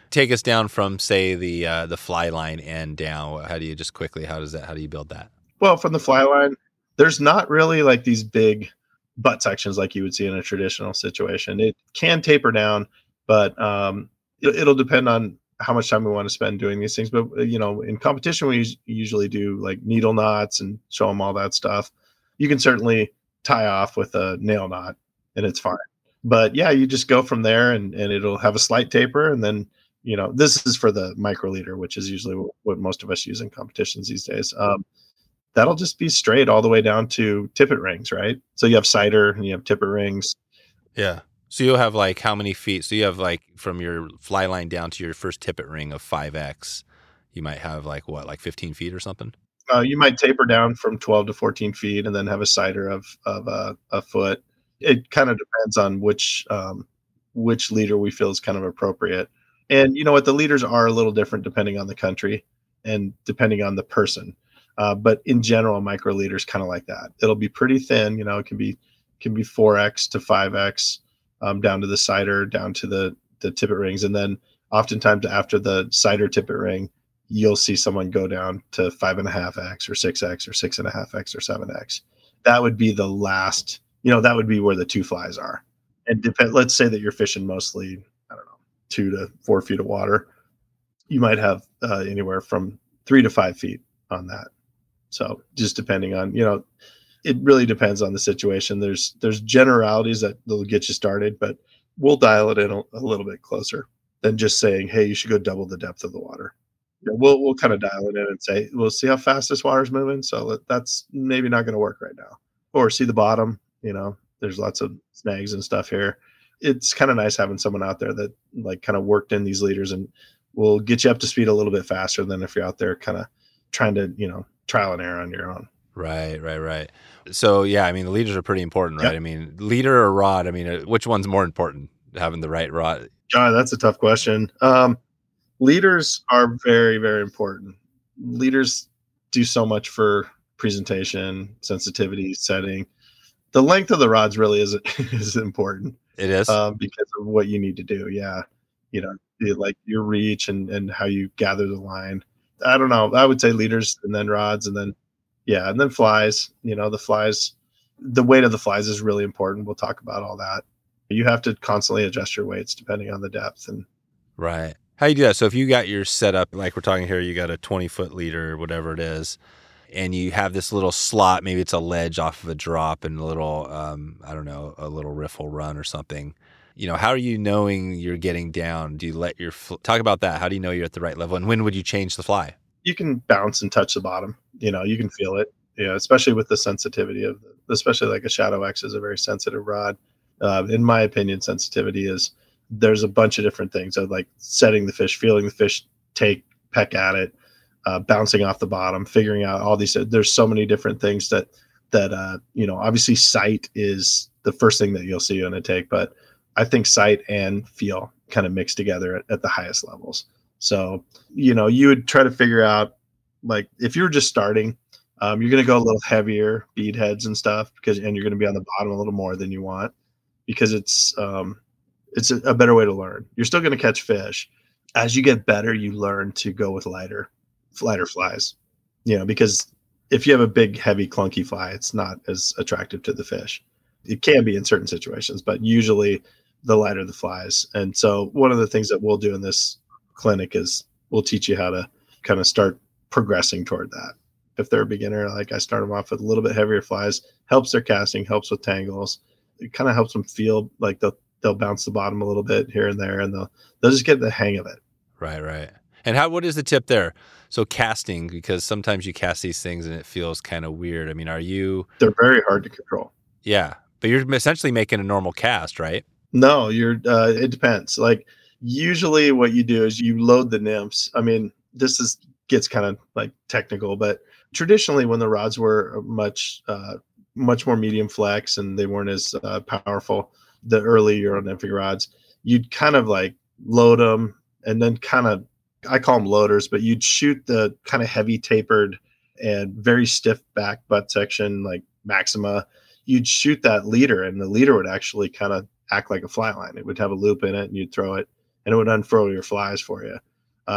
take us down from say the fly line and down. How do you build that? Well, from the fly line, there's not really like these big butt sections like you would see in a traditional situation. It can taper down. But it'll depend on how much time we want to spend doing these things. But, in competition, we usually do like needle knots and show them all that stuff. You can certainly tie off with a nail knot and it's fine. But yeah, you just go from there and it'll have a slight taper. And then, this is for the micro leader, which is usually what most of us use in competitions these days. That'll just be straight all the way down to tippet rings, right? So you have cider and you have tippet rings. Yeah. So you'll have like how many feet? So you have like from your fly line down to your first tippet ring of 5X, you might have like 15 feet or something? You might taper down from 12 to 14 feet and then have a cider of a foot. It kind of depends on which leader we feel is kind of appropriate. And you know what? The leaders are a little different depending on the country and depending on the person. But in general, micro leaders kind of like that. It'll be pretty thin. It can be 4X to 5X. Down to the cider, down to the tippet rings. And then oftentimes after the cider tippet ring, you'll see someone go down to 5.5X or 6X or 6.5X or 7X. That would be the last, that would be where the two flies are. And let's say that you're fishing mostly, I don't know, 2 to 4 feet of water. You might have anywhere from 3 to 5 feet on that. So just depending on, it really depends on the situation. There's generalities that will get you started, but we'll dial it in a little bit closer than just saying, hey, you should go double the depth of the water. We'll kind of dial it in and say, we'll see how fast this water's moving. So that's maybe not going to work right now. or see the bottom. You know, there's lots of snags and stuff here. It's kind of nice having someone out there that like kind of worked in these leaders and will get you up to speed a little bit faster than if you're out there kind of trying to, you know, trial and error on your own. Right. So yeah, I mean, the leaders are pretty important, right? Yep. I mean, leader or rod, I mean, which one's more important, having the right rod? God, that's a tough question. Leaders are very, very important. Leaders do so much for presentation, sensitivity, setting. The length of the rods really is important. It is because of what you need to do. Yeah. You know, like your reach and how you gather the line. I don't know. I would say leaders and then rods and then, yeah. And then flies, you know, the flies, the weight of the flies is really important. We'll talk about all that. You have to constantly adjust your weights depending on the depth and. Right. How you do that? So if you got your setup, like we're talking here, you got a 20-foot leader or whatever it is, and you have this little slot, maybe it's a ledge off of a drop and a little, I don't know, a little riffle run or something. You know, how are you knowing you're getting down? Do you let your talk about that? How do you know you're at the right level? And when would you change the fly? You can bounce and touch the bottom. You know, you can feel it. Yeah, you know, especially with the sensitivity of, especially like a Shadow X is a very sensitive rod. In my opinion, sensitivity is there's a bunch of different things. So like setting the fish, feeling the fish take, peck at it. Bouncing off the bottom, figuring out all these, there's so many different things that you know, obviously sight is the first thing that you'll see on a take, but I think sight and feel kind of mixed together at the highest levels. So, you know, you would try to figure out, like if you're just starting, you're going to go a little heavier bead heads and stuff and you're going to be on the bottom a little more than you want because it's a better way to learn. You're still going to catch fish. As you get better, you learn to go with lighter flies, you know, because if you have a big, heavy, clunky fly, it's not as attractive to the fish. It can be in certain situations, but usually the lighter the flies. And so one of the things that we'll do in this clinic is we'll teach you how to kind of start progressing toward that. If they're a beginner, like I start them off with a little bit heavier flies, helps their casting, helps with tangles. It kind of helps them feel like they'll bounce the bottom a little bit here and there, and they'll just get the hang of it. Right. And what is the tip there? So casting, because sometimes you cast these things and it feels kind of weird. I mean, they're very hard to control. Yeah. But you're essentially making a normal cast, right? No, it depends. Like usually what you do is you load the nymphs. I mean, this gets kind of like technical, but traditionally when the rods were much more medium flex and they weren't as powerful, the early Euro nymphing rods, you'd kind of like load them and then kind of, I call them loaders, but you'd shoot the kind of heavy tapered and very stiff back butt section, like Maxima. You'd shoot that leader and the leader would actually kind of act like a fly line. It would have a loop in it and you'd throw it and it would unfurl your flies for you.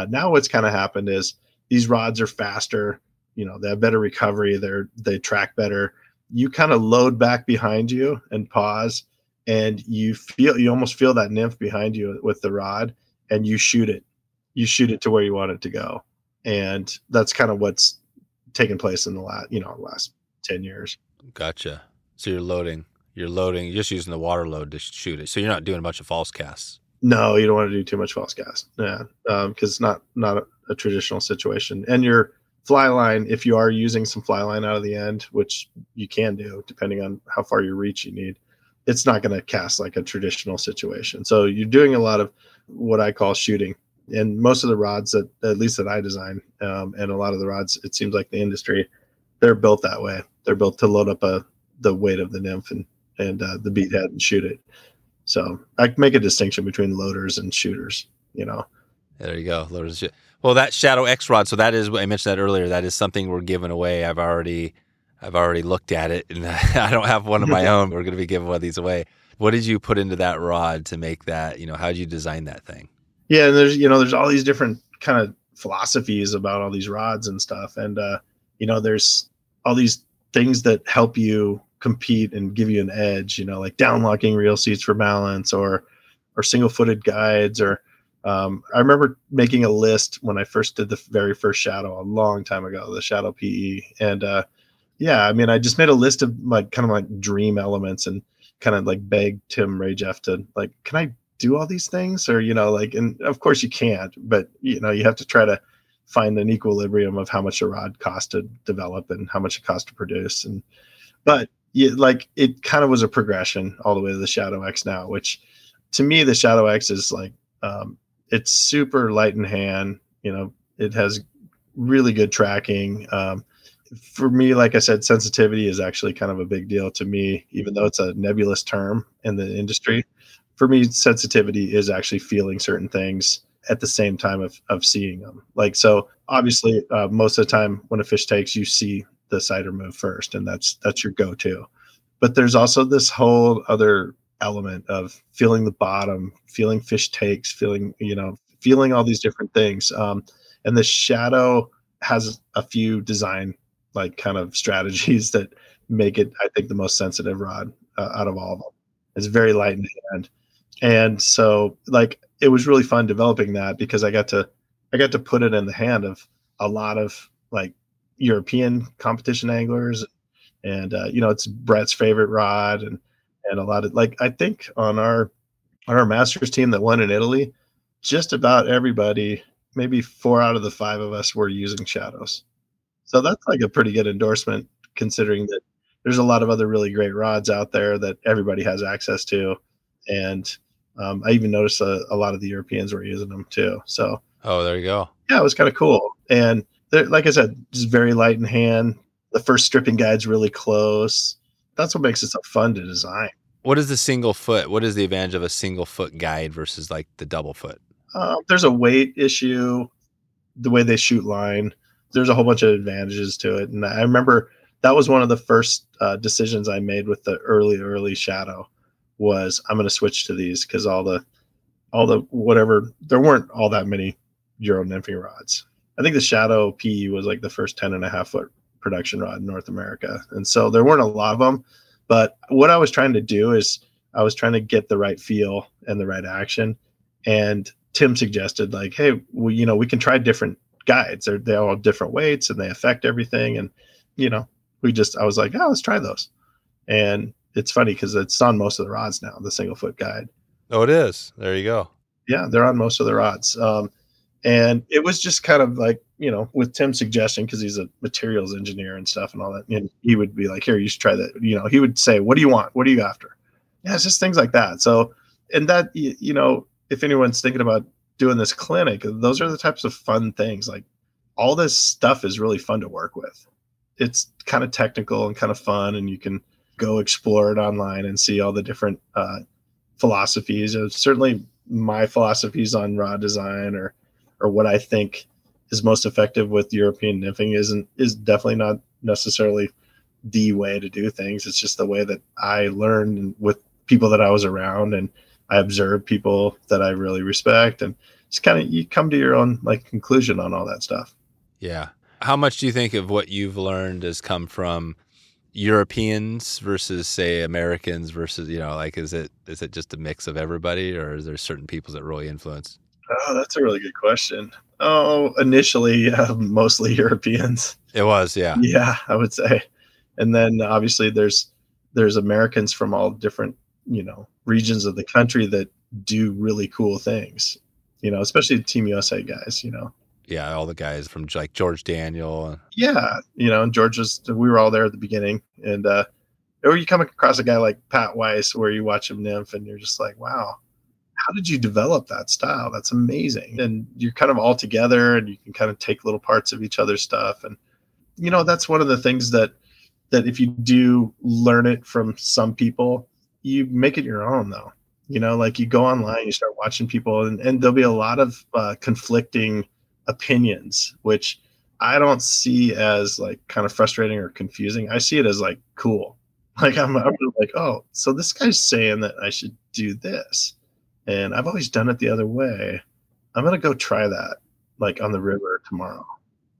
Now what's kind of happened is these rods are faster. You know, they have better recovery. They track better. You kind of load back behind you and pause and you almost feel that nymph behind you with the rod and you shoot it. You shoot it to where you want it to go. And that's kind of what's taken place in the last 10 years. Gotcha. So you're loading, you're just using the water load to shoot it. So you're not doing a bunch of false casts. No, you don't want to do too much false cast. Yeah. Cause it's not a traditional situation. And your fly line, if you are using some fly line out of the end, which you can do depending on how far your reach you need, it's not going to cast like a traditional situation. So you're doing a lot of what I call shooting. And most of the rods that, at least that I design, and a lot of the rods, it seems like the industry, they're built that way. They're built to load up the weight of the nymph and the bead head and shoot it. So I make a distinction between loaders and shooters, you know. There you go. Loaders and shooters. Well, that Shadow X rod, so that is, I mentioned that earlier, that is something we're giving away. I've already looked at it and I don't have one of my own. We're going to be giving one of these away. What did you put into that rod to make that, you know, how did you design that thing? Yeah, and there's all these different kind of philosophies about all these rods and stuff. And, you know, there's all these things that help you compete and give you an edge, you know, like down-locking reel seats for balance or single-footed guides. I remember making a list when I first did the very first Shadow a long time ago, the Shadow PE. And, yeah, I mean, I just made a list of like kind of like dream elements and kind of like begged Tim Ray Jeff to like, can I do all these things? Or, you know, like, and of course you can't, but you know, you have to try to find an equilibrium of how much a rod costs to develop and how much it costs to produce. And, but like it kind of was a progression all the way to the Shadow X now, which to me, the Shadow X is like, it's super light in hand. You know, it has really good tracking. For me, like I said, sensitivity is actually kind of a big deal to me, even though it's a nebulous term in the industry. For me, sensitivity is actually feeling certain things at the same time of seeing them. Like, so obviously most of the time when a fish takes, you see the sighter move first, and that's your go-to. But there's also this whole other element of feeling the bottom, feeling fish takes, feeling, you know, feeling all these different things. And the Shadow has a few design, like kind of strategies that make it, I think, the most sensitive rod out of all of them. It's very light in hand. And so like, it was really fun developing that because I got to put it in the hand of a lot of like European competition anglers, and you know, it's Brett's favorite rod, and a lot of, like, I think on our masters team that won in Italy, just about everybody, maybe 4 out of the 5 of us, were using Shadows. So that's like a pretty good endorsement, considering that there's a lot of other really great rods out there that everybody has access to. And I even noticed a lot of the Europeans were using them too. So, oh, there you go. Yeah, it was kind of cool. And like I said, just very light in hand. The first stripping guide's really close. That's what makes it so fun to design. What is the single foot? What is the advantage of a single foot guide versus like the double foot? There's a weight issue, the way they shoot line. There's a whole bunch of advantages to it. And I remember that was one of the first decisions I made with the early Shadow was, I'm going to switch to these because all the whatever, there weren't all that many Euro nymphing rods. I think the Shadow PE was like the first 10.5 foot production rod in North America. And so there weren't a lot of them, but what I was trying to do is I was trying to get the right feel and the right action. And Tim suggested, like, hey, well, you know, we can try different guides. They're all different weights and they affect everything. And, you know, I was like, oh, let's try those. And it's funny because it's on most of the rods now, the single foot guide. Oh, it is. There you go. Yeah. They're on most of the rods. And it was just kind of like, you know, with Tim's suggestion, because he's a materials engineer and stuff and all that. And he would be like, here, you should try that. You know, he would say, what do you want? What are you after? Yeah, it's just things like that. So, and that, you know, if anyone's thinking about doing this clinic, those are the types of fun things. Like, all this stuff is really fun to work with. It's kind of technical and kind of fun, and you can go explore it online and see all the different philosophies. Certainly my philosophies on rod design or what I think is most effective with European nymphing is definitely not necessarily the way to do things. It's just the way that I learned with people that I was around, and I observe people that I really respect, and just kind of, you come to your own like conclusion on all that stuff. Yeah. How much do you think of what you've learned has come from Europeans versus, say, Americans versus, you know, like, is it just a mix of everybody, or is there certain people that really influence? Oh, that's a really good question. Oh, initially, mostly Europeans. It was, yeah. Yeah, I would say. And then obviously there's Americans from all different, you know, regions of the country that do really cool things, you know, especially the Team USA guys, you know. Yeah, all the guys from like George Daniel. Yeah, you know, and George we were all there at the beginning. And or you come across a guy like Pat Weiss where you watch him nymph and you're just like, wow, how did you develop that style? That's amazing. And you're kind of all together and you can kind of take little parts of each other's stuff. And, you know, that's one of the things that if you do learn it from some people, you make it your own though. You know, like, you go online, you start watching people and there'll be a lot of conflicting opinions, which I don't see as like kind of frustrating or confusing. I see it as like cool. Like, I'm like, oh, so this guy's saying that I should do this, and I've always done it the other way. I'm going to go try that, like, on the river tomorrow.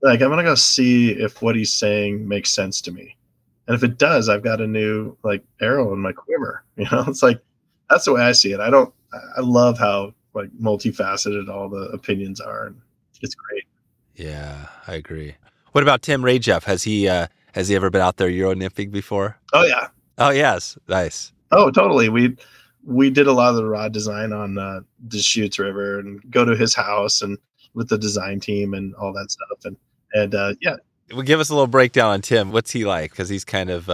Like, I'm going to go see if what he's saying makes sense to me. And if it does, I've got a new like arrow in my quiver, you know. It's like, that's the way I see it. I love how like multifaceted all the opinions are. And it's great. Yeah, I agree. What about Tim Rajeff? Has he ever been out there Euro nymphing before? Oh yeah. Oh yes. Nice. Oh, totally. We did a lot of the rod design on the Deschutes River, and go to his house and with the design team and all that stuff. And yeah. Well, give us a little breakdown on Tim. What's he like? Because he's kind of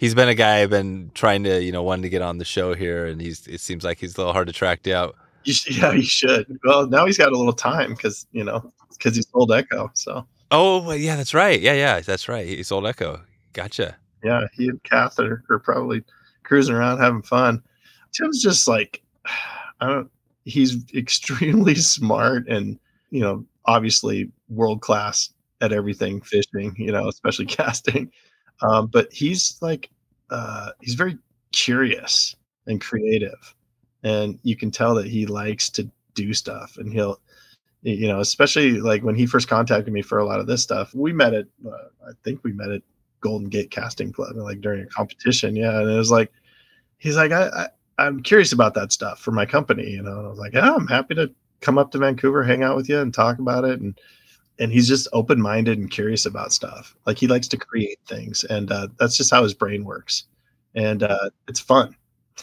he's been a guy I've been trying to, wanting to get on the show here, and it seems like he's a little hard to track down. Yeah, he should. Well, now he's got a little time because he sold Echo. So. Oh, yeah, that's right. Yeah, that's right. He sold Echo. Gotcha. Yeah, he and Kath are probably cruising around having fun. Tim's just like, he's extremely smart and, obviously world class at everything fishing, especially casting. But he's like, he's very curious and creative, and you can tell that he likes to do stuff, and he'll, especially like when he first contacted me for a lot of this stuff, we met at, I think we met at Golden Gate Casting Club, like during a competition. Yeah. And it was like, he's like, I'm curious about that stuff for my company. And I was like, I'm happy to come up to Vancouver, hang out with you and talk about it. And he's just open-minded and curious about stuff. Like, he likes to create things, and that's just how his brain works. And it's fun.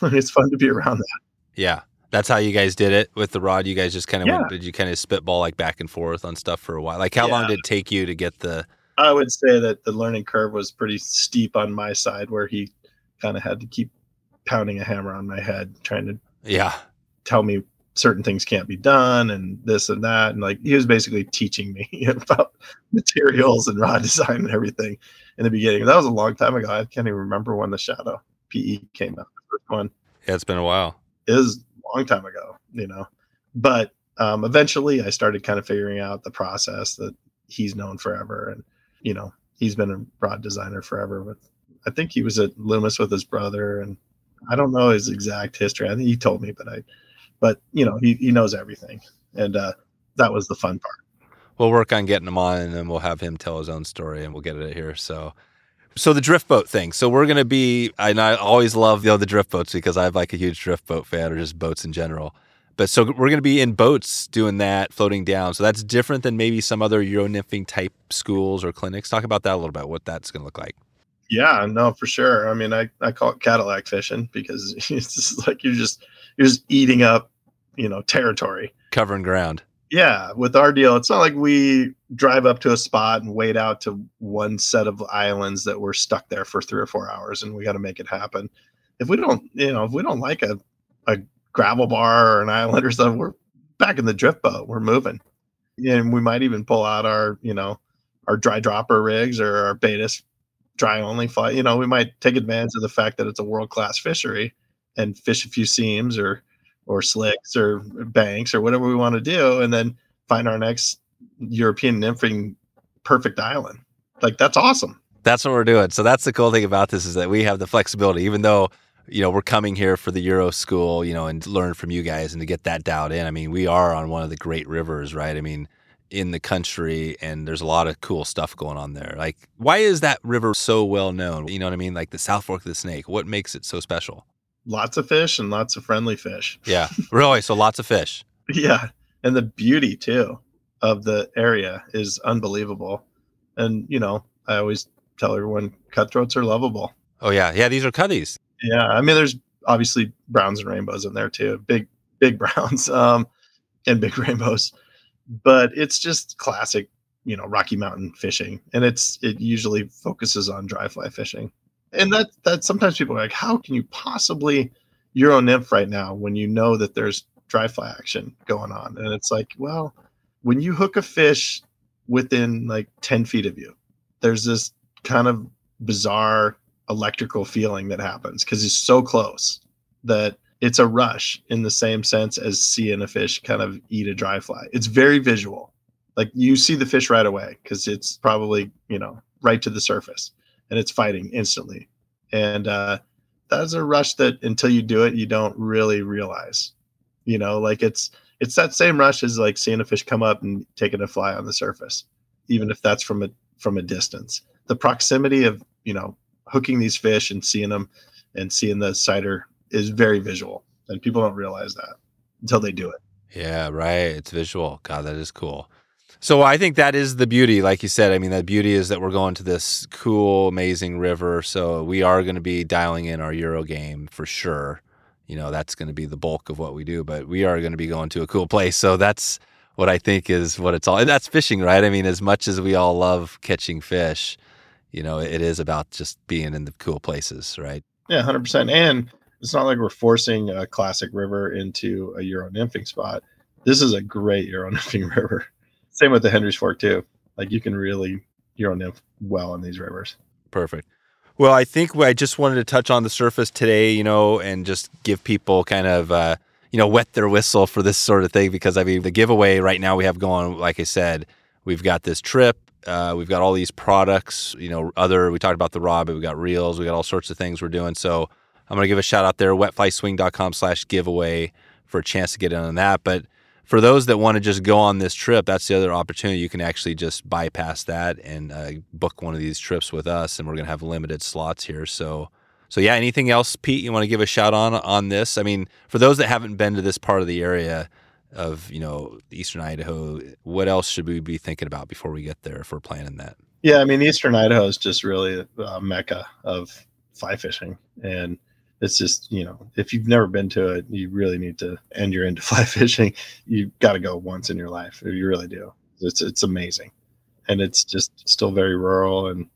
It's fun to be around that. Yeah. That's how you guys did it with the rod. You guys just kind of did you kind of spitball like back and forth on stuff for a while? Like, how long did it take you to get the... I would say that the learning curve was pretty steep on my side, where he kind of had to keep pounding a hammer on my head, trying to tell me certain things can't be done and this and that. And like, he was basically teaching me about materials and rod design and everything in the beginning. That was a long time ago. I can't even remember when the Shadow PE came out, the first one. Yeah, it's been a while. It was a long time ago, but eventually I started kind of figuring out the process that he's known forever. And, he's been a rod designer forever. But I think he was at Loomis with his brother, and I don't know his exact history. I think he told me, but he knows everything. And that was the fun part. We'll work on getting him on, and then we'll have him tell his own story, and we'll get it here. So the drift boat thing. So we're going to be, and I always love the drift boats, because I'm like a huge drift boat fan, or just boats in general. But so we're going to be in boats doing that, floating down. So that's different than maybe some other Euro nymphing type schools or clinics. Talk about that a little bit, what that's going to look like. Yeah, no, for sure. I mean, I call it Cadillac fishing, because it's just like you're just eating up, territory. Covering ground. Yeah. With our deal, it's not like we drive up to a spot and wade out to one set of islands that we're stuck there for 3 or 4 hours and we got to make it happen. If we don't, if we don't like a gravel bar or an island or something, we're back in the drift boat. We're moving. And we might even pull out our, our dry dropper rigs or our Betis dry only fly. We might take advantage of the fact that it's a world-class fishery and fish a few seams or slicks or banks or whatever we want to do, and then find our next European nymphing perfect island. Like, that's awesome. That's what we're doing. So that's the cool thing about this, is that we have the flexibility, even though, we're coming here for the Euro school, and learn from you guys and to get that dialed in. I mean, we are on one of the great rivers, right? I mean, in the country, and there's a lot of cool stuff going on there. Like, why is that river so well known? You know what I mean? Like the South Fork of the Snake, what makes it so special? Lots of fish and lots of friendly fish. Yeah, really. So lots of fish. Yeah. And the beauty too of the area is unbelievable. And, I always tell everyone cutthroats are lovable. Oh yeah. Yeah. These are cutties. Yeah. I mean, there's obviously browns and rainbows in there too. Big, big browns and big rainbows, but it's just classic, Rocky Mountain fishing. And it usually focuses on dry fly fishing. And that sometimes people are like, how can you possibly Euro nymph right now when you know that there's dry fly action going on? And it's like, well, when you hook a fish within like 10 feet of you, there's this kind of bizarre electrical feeling that happens because it's so close that it's a rush in the same sense as seeing a fish kind of eat a dry fly. It's very visual. Like, you see the fish right away because it's probably, right to the surface. And it's fighting instantly. And that is a rush that until you do it, you don't really realize, like it's that same rush as like seeing a fish come up and taking a fly on the surface, even if that's from a distance. The proximity of, hooking these fish and seeing them and seeing the cider is very visual. And people don't realize that until they do it. Yeah, right. It's visual. God, that is cool. So I think that is the beauty. Like you said, I mean, the beauty is that we're going to this cool, amazing river. So we are going to be dialing in our Euro game for sure. That's going to be the bulk of what we do, but we are going to be going to a cool place. So that's what I think is what it's all, and that's fishing, right? I mean, as much as we all love catching fish, You know, it is about just being in the cool places, right? Yeah, 100%. And it's not like we're forcing a classic river into a Euro nymphing spot. This is a great Euro nymphing river. Same with the Henry's Fork too. Like you can really Euro nymph well in these rivers. Perfect. Well, I think I just wanted to touch on the surface today, you know, and just give people kind of, you know, wet their whistle for this sort of thing. Because I mean, the giveaway right now we have going, like I said, we've got this trip. We've got all these products, you know, we talked about the rod, but we got reels, we got all sorts of things we're doing. So I'm going to give a shout out there, wetflyswing.com/giveaway for a chance to get in on that. But for those that want to just go on this trip, that's the other opportunity. You can actually just bypass that and book one of these trips with us, and we're going to have limited slots here. So yeah, anything else, Pete, you want to give a shout on this? I mean, for those that haven't been to this part of the area of, you know, Eastern Idaho, what else should we be thinking about before we get there if we're planning that? Yeah, I mean, Eastern Idaho is just really a mecca of fly fishing. And it's just, you know, if you've never been to it, you really need to, and you're into fly fishing, you've got to go once in your life. You really do. It's amazing. And it's just still very rural, and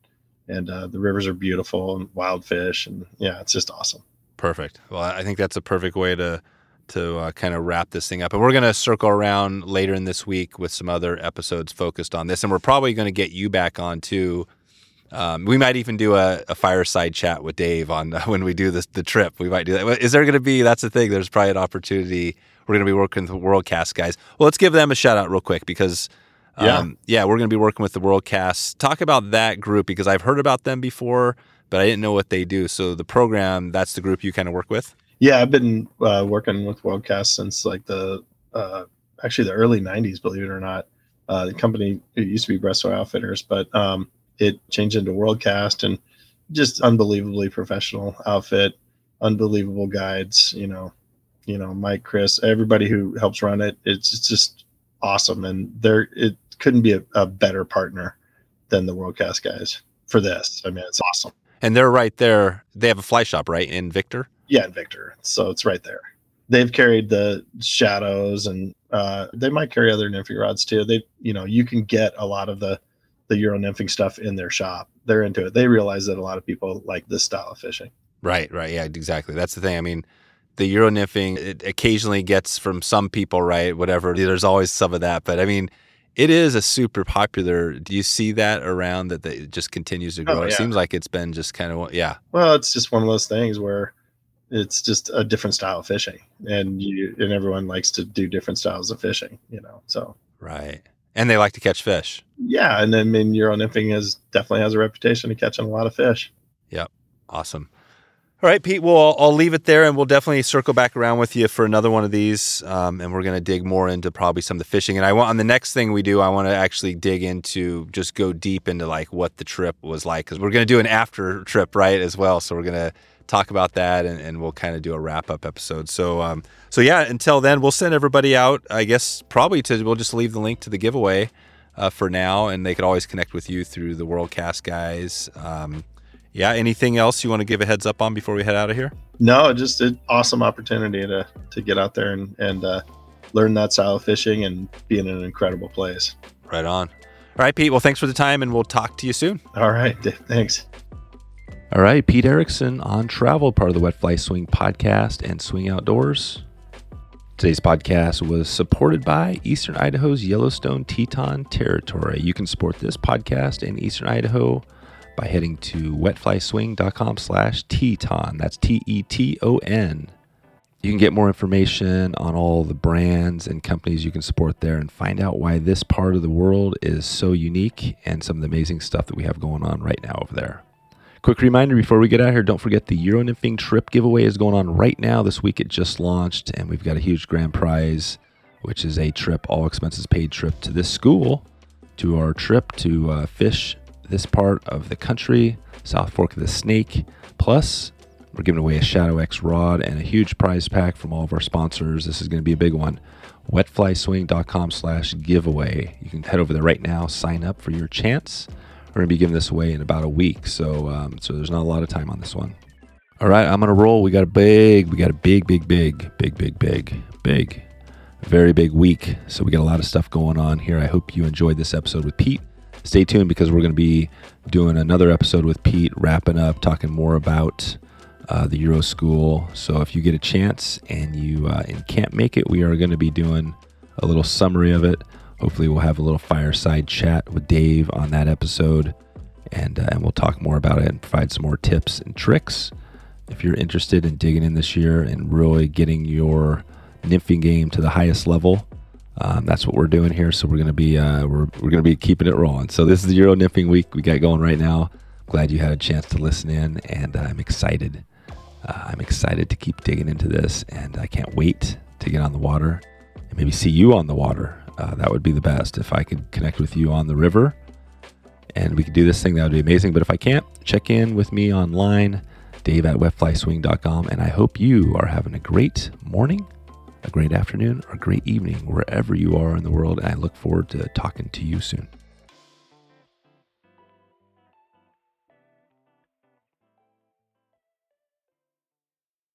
the rivers are beautiful and wild fish. And yeah, it's just awesome. Perfect. Well, I think that's a perfect way to kind of wrap this thing up. And we're going to circle around later in this week with some other episodes focused on this. And we're probably going to get you back on too. We might even do a fireside chat with Dave on when we do the trip. We might do that. Is there going to be, that's the thing, there's probably an opportunity. We're going to be working with the Worldcast guys. Well, let's give them a shout out real quick because, yeah, we're going to be working with the Worldcast. Talk about that group because I've heard about them before, but I didn't know what they do. So the program, that's the group you kind of work with? Yeah, I've been working with Worldcast since like the early 90s, believe it or not. The company, it used to be Breastway Outfitters, but it changed into Worldcast, and just unbelievably professional outfit, unbelievable guides, you know, Mike, Chris, everybody who helps run it. It's just awesome. And it couldn't be a better partner than the Worldcast guys for this. I mean, it's awesome. And they're right there. They have a fly shop, right? In Victor? Yeah, in Victor. So it's right there. They've carried the Shadows, and they might carry other nymphing rods too. They, you know, you can get a lot of the Euro nymphing stuff in their shop. They're into it. They realize that a lot of people like this style of fishing. Right. Yeah, exactly. That's the thing. I mean, the Euro nymphing, it occasionally gets from some people, right? Whatever. There's always some of that. But I mean, it is a super popular. Do you see that around that it just continues to grow? Oh, yeah. It seems like it's been just kind of, yeah. Well, it's just one of those things where it's just a different style of fishing, and everyone likes to do different styles of fishing, you know, so. Right. And they like to catch fish. Yeah, and I mean, Euro nymphing definitely has a reputation of catching a lot of fish. Yep, awesome. All right, Pete, well, I'll leave it there, and we'll definitely circle back around with you for another one of these, and we're going to dig more into probably some of the fishing. And on the next thing we do, I want to actually go deep into, like, what the trip was like, because we're going to do an after trip, right, as well. So we're going to talk about that, and we'll kind of do a wrap-up episode. So yeah, until then, we'll send everybody out, I guess, we'll just leave the link to the giveaway for now, and they could always connect with you through the Worldcast guys. Yeah, anything else you want to give a heads up on before we head out of here? No, just an awesome opportunity to get out there and learn that style of fishing and be in an incredible place. Right on. All right, Pete. Well, thanks for the time, and we'll talk to you soon. All right. Thanks. All right. Pete Erickson on Travel, part of the Wet Fly Swing podcast and Swing Outdoors. Today's podcast was supported by Eastern Idaho's Yellowstone Teton Territory. You can support this podcast in Eastern Idaho by heading to wetflyswing.com/Teton. That's Teton. You can get more information on all the brands and companies you can support there, and find out why this part of the world is so unique and some of the amazing stuff that we have going on right now over there. Quick reminder before we get out of here, don't forget the Euro Nymphing Trip giveaway is going on right now. This week it just launched, and we've got a huge grand prize, which is a trip, all expenses paid trip to this school, to our trip to fish this part of the country, South Fork of the Snake. Plus, we're giving away a Shadow X rod and a huge prize pack from all of our sponsors. This is going to be a big one. wetflyswing.com/giveaway. You can head over there right now, sign up for your chance. We're going to be giving this away in about a week, so there's not a lot of time on this one. All right, I'm going to roll. We got a big, very big week. So we got a lot of stuff going on here. I hope you enjoyed this episode with Pete. stay tuned because we're going to be doing another episode with Pete, wrapping up, talking more about the Euro School. So if you get a chance and you can't make it, we are going to be doing a little summary of it. Hopefully we'll have a little fireside chat with Dave on that episode, and we'll talk more about it and provide some more tips and tricks. If you're interested in digging in this year and really getting your nymphing game to the highest level, that's what we're doing here. So we're going to be we're going to be keeping it rolling. So this is the Euro Nymphing Week we got going right now. Glad you had a chance to listen in, and I'm excited. I'm excited to keep digging into this, and I can't wait to get on the water and maybe see you on the water. That would be the best. If I could connect with you on the river and we could do this thing, that would be amazing. But if I can't, check in with me online, Dave at wetflyswing.com. And I hope you are having a great morning, a great afternoon, or a great evening, wherever you are in the world. And I look forward to talking to you soon.